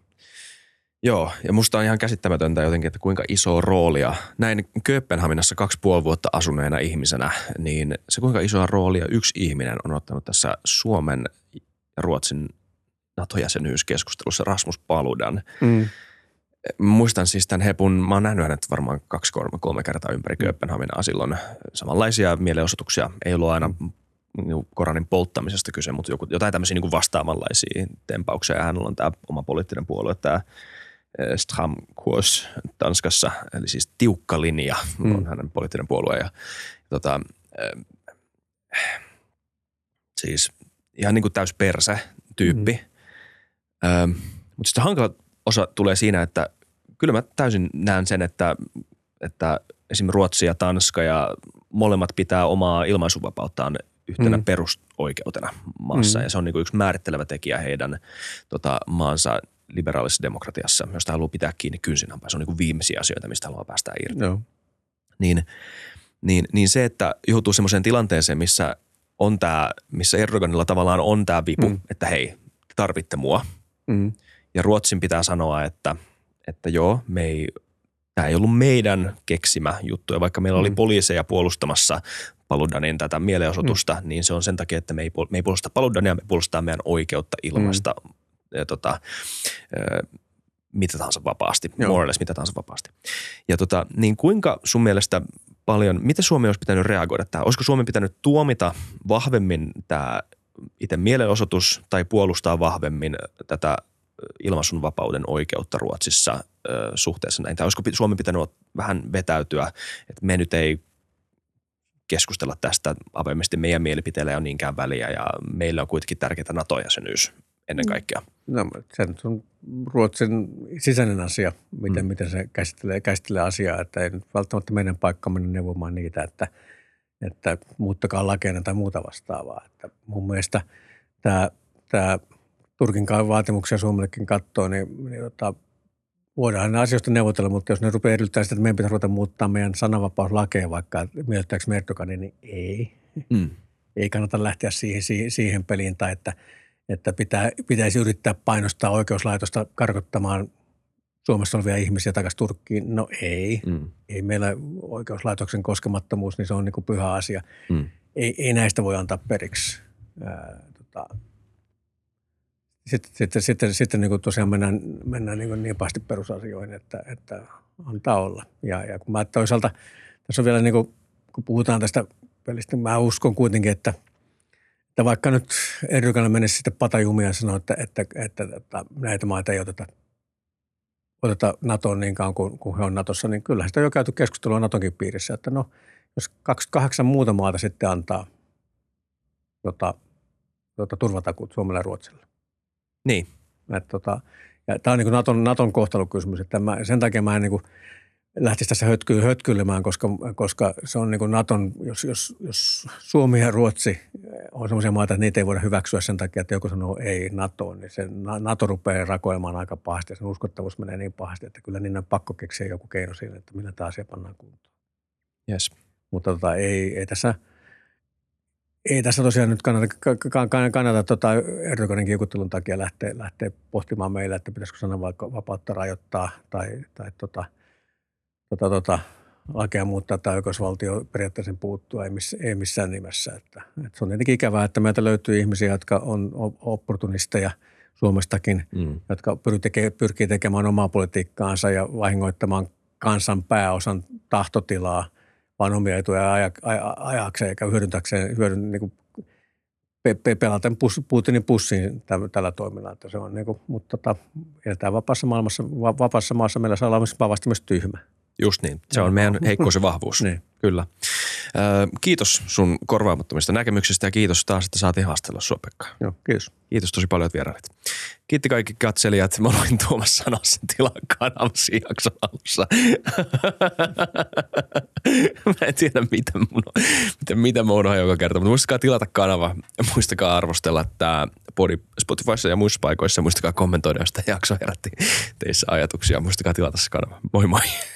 Joo, ja musta on ihan käsittämätöntä jotenkin, että kuinka isoa roolia näin Kööpenhaminassa 2,5 vuotta asuneena ihmisenä, niin se kuinka isoa roolia yksi ihminen on ottanut tässä Suomen ja Ruotsin NATO-jäsenyyskeskustelussa, Rasmus Paludan. Muistan siis tämän hepun, mä oon nähnyt hänet varmaan 2-3 kertaa ympäri Kööpenhaminaa silloin. Samanlaisia mielenosoituksia, ei ollut aina Koranin polttamisesta kyse, mutta jotain tämmöisiä niin kuin vastaavanlaisia tempauksia. Ja hänellä on tämä oma poliittinen puolue, tämä Stram Kurs Tanskassa, eli siis tiukka linja on hänen poliittinen puolue. Ja, siis ihan niin kuin täys perse tyyppi. Mutta sitten hankala osa tulee siinä, että kyllä mä täysin näen sen, että esimerkiksi Ruotsi ja Tanska ja molemmat pitää omaa ilmaisuvapauttaan yhtenä perusoikeutena maassa. Ja se on niin kuin yksi määrittelevä tekijä heidän maansa liberaalissa demokratiassa, josta haluaa pitää kiinni kynsinhampain. Se on niin kuin viimeisiä asioita, mistä haluaa päästä irti. No. Niin se, että joutuu semmoiseen tilanteeseen, missä Erdoganilla tavallaan on tämä vipu, että hei, tarvitte mua. Ja Ruotsin pitää sanoa, että joo, tämä ei ollut meidän keksimä juttu. Ja vaikka meillä oli poliiseja puolustamassa Paludanin tätä mielenosoitusta, niin se on sen takia, että me ei puolusta Paludania, me puolustetaan meidän oikeutta ilmaista mitä tahansa vapaasti, morales mitä tahansa vapaasti. Ja niin kuinka sun mielestä paljon, mitä Suomi olisi pitänyt reagoida tähän? Olisiko Suomi pitänyt tuomita vahvemmin tämä itse mielenosoitus tai puolustaa vahvemmin tätä ilmaisunvapauden oikeutta Ruotsissa suhteessa näin? Tai olisiko Suomi pitänyt vähän vetäytyä, että me nyt ei keskustella tästä avoimesti, meidän mielipiteellä ei ole niinkään väliä ja meillä on kuitenkin tärkeää NATO-jäsenyys ennen kaikkea? No, se on Ruotsin sisäinen asia, miten se käsittelee asiaa, että ei nyt välttämättä meidän paikka mennä neuvomaan niitä, että muuttakaa lakeina tai muuta vastaavaa. Että mun mielestä tämä Turkin vaatimuksia Suomellekin katsoo, niin voidaan asioista neuvotella, mutta jos ne rupeaa edellyttämään sitä, että meidän pitäisi ruveta muuttaa meidän sananvapauslakeja vaikka miellyttääkö Erdoganin, niin ei. Ei kannata lähteä siihen peliin tai että pitäisi yrittää painostaa oikeuslaitosta karkottamaan Suomessa olevia ihmisiä takaisin Turkkiin. No ei. Ei meillä oikeuslaitoksen koskemattomuus, niin se on niin kuin pyhä asia. Ei näistä voi antaa periksi. Sitten niin tosiaan mennään niin pahasti perusasioihin, että antaa olla. Ja kun mä toisaalta, tässä on vielä niin kuin, kun puhutaan tästä pelistä, mä uskon kuitenkin, että vaikka nyt Erdogan menisi sitten patajumia ja sanoo, että näitä maita ei oteta NATOon niin kauan kun he on NATOssa, niin kyllähän sitä on jo käyty keskustelua NATOnkin piirissä, että no, jos 28 muuta maata sitten antaa turvatakuut Suomelle ja Ruotsille. Niin. Tämä on niin kuin Naton kohtalokysymys. Sen takia mä en niin kuin lähtisi tässä hötkyilemään, koska se on niin kuin Naton, jos Suomi ja Ruotsi on sellaisia maita, että niitä ei voida hyväksyä sen takia, että joku sanoo ei NATOon, niin se NATO rupeaa rakoilemaan aika pahasti ja sen uskottavuus menee niin pahasti, että kyllä niin on pakko keksiä joku keino siinä, että millä tämä asia pannaan kuntoon. Yes. Mutta ei tässä tosiaan nyt kannata Erdoganin kiukuttelun takia lähteä pohtimaan meillä, että pitäisikö sananvapautta rajoittaa tai lakea muuttaa tai oikeusvaltio periaatteessa puuttua, ei missään nimessä. Että se on tietenkin ikävää, että meiltä löytyy ihmisiä, jotka on opportunisteja Suomestakin, jotka pyrkii tekemään omaa politiikkaansa ja vahingoittamaan kansan pääosan tahtotilaa, vaan omia etuja ajaakseen eikä hyödyntäkseen pelaten Putinin pussiin tällä toiminnalla. Että se on niin kuin, mutta eletään vapaassa maailmassa, vapaassa maassa meillä saa olla vahvasti myös tyhmä. Just niin. Se on meidän heikkous ja vahvuus. Niin. Kyllä. Kiitos sun korvaamattomista näkemyksistä ja kiitos taas, että saatiin haastella sua, Pekka. Joo, kiitos. Kiitos tosi paljon, että vierailit. Kiitti kaikki katselijat. Mä olin Tuomas Sanasen tilan kanavasi jakson alussa. Mä en tiedä, mitä mä unohan joka kerta, mutta muistakaa tilata kanava. Muistakaa arvostella tää podi Spotifyssa ja muissa paikoissa. Muistakaa kommentoida, jos tämä jakso herätti teissä ajatuksia. Muistakaa tilata se kanava. Moi moi.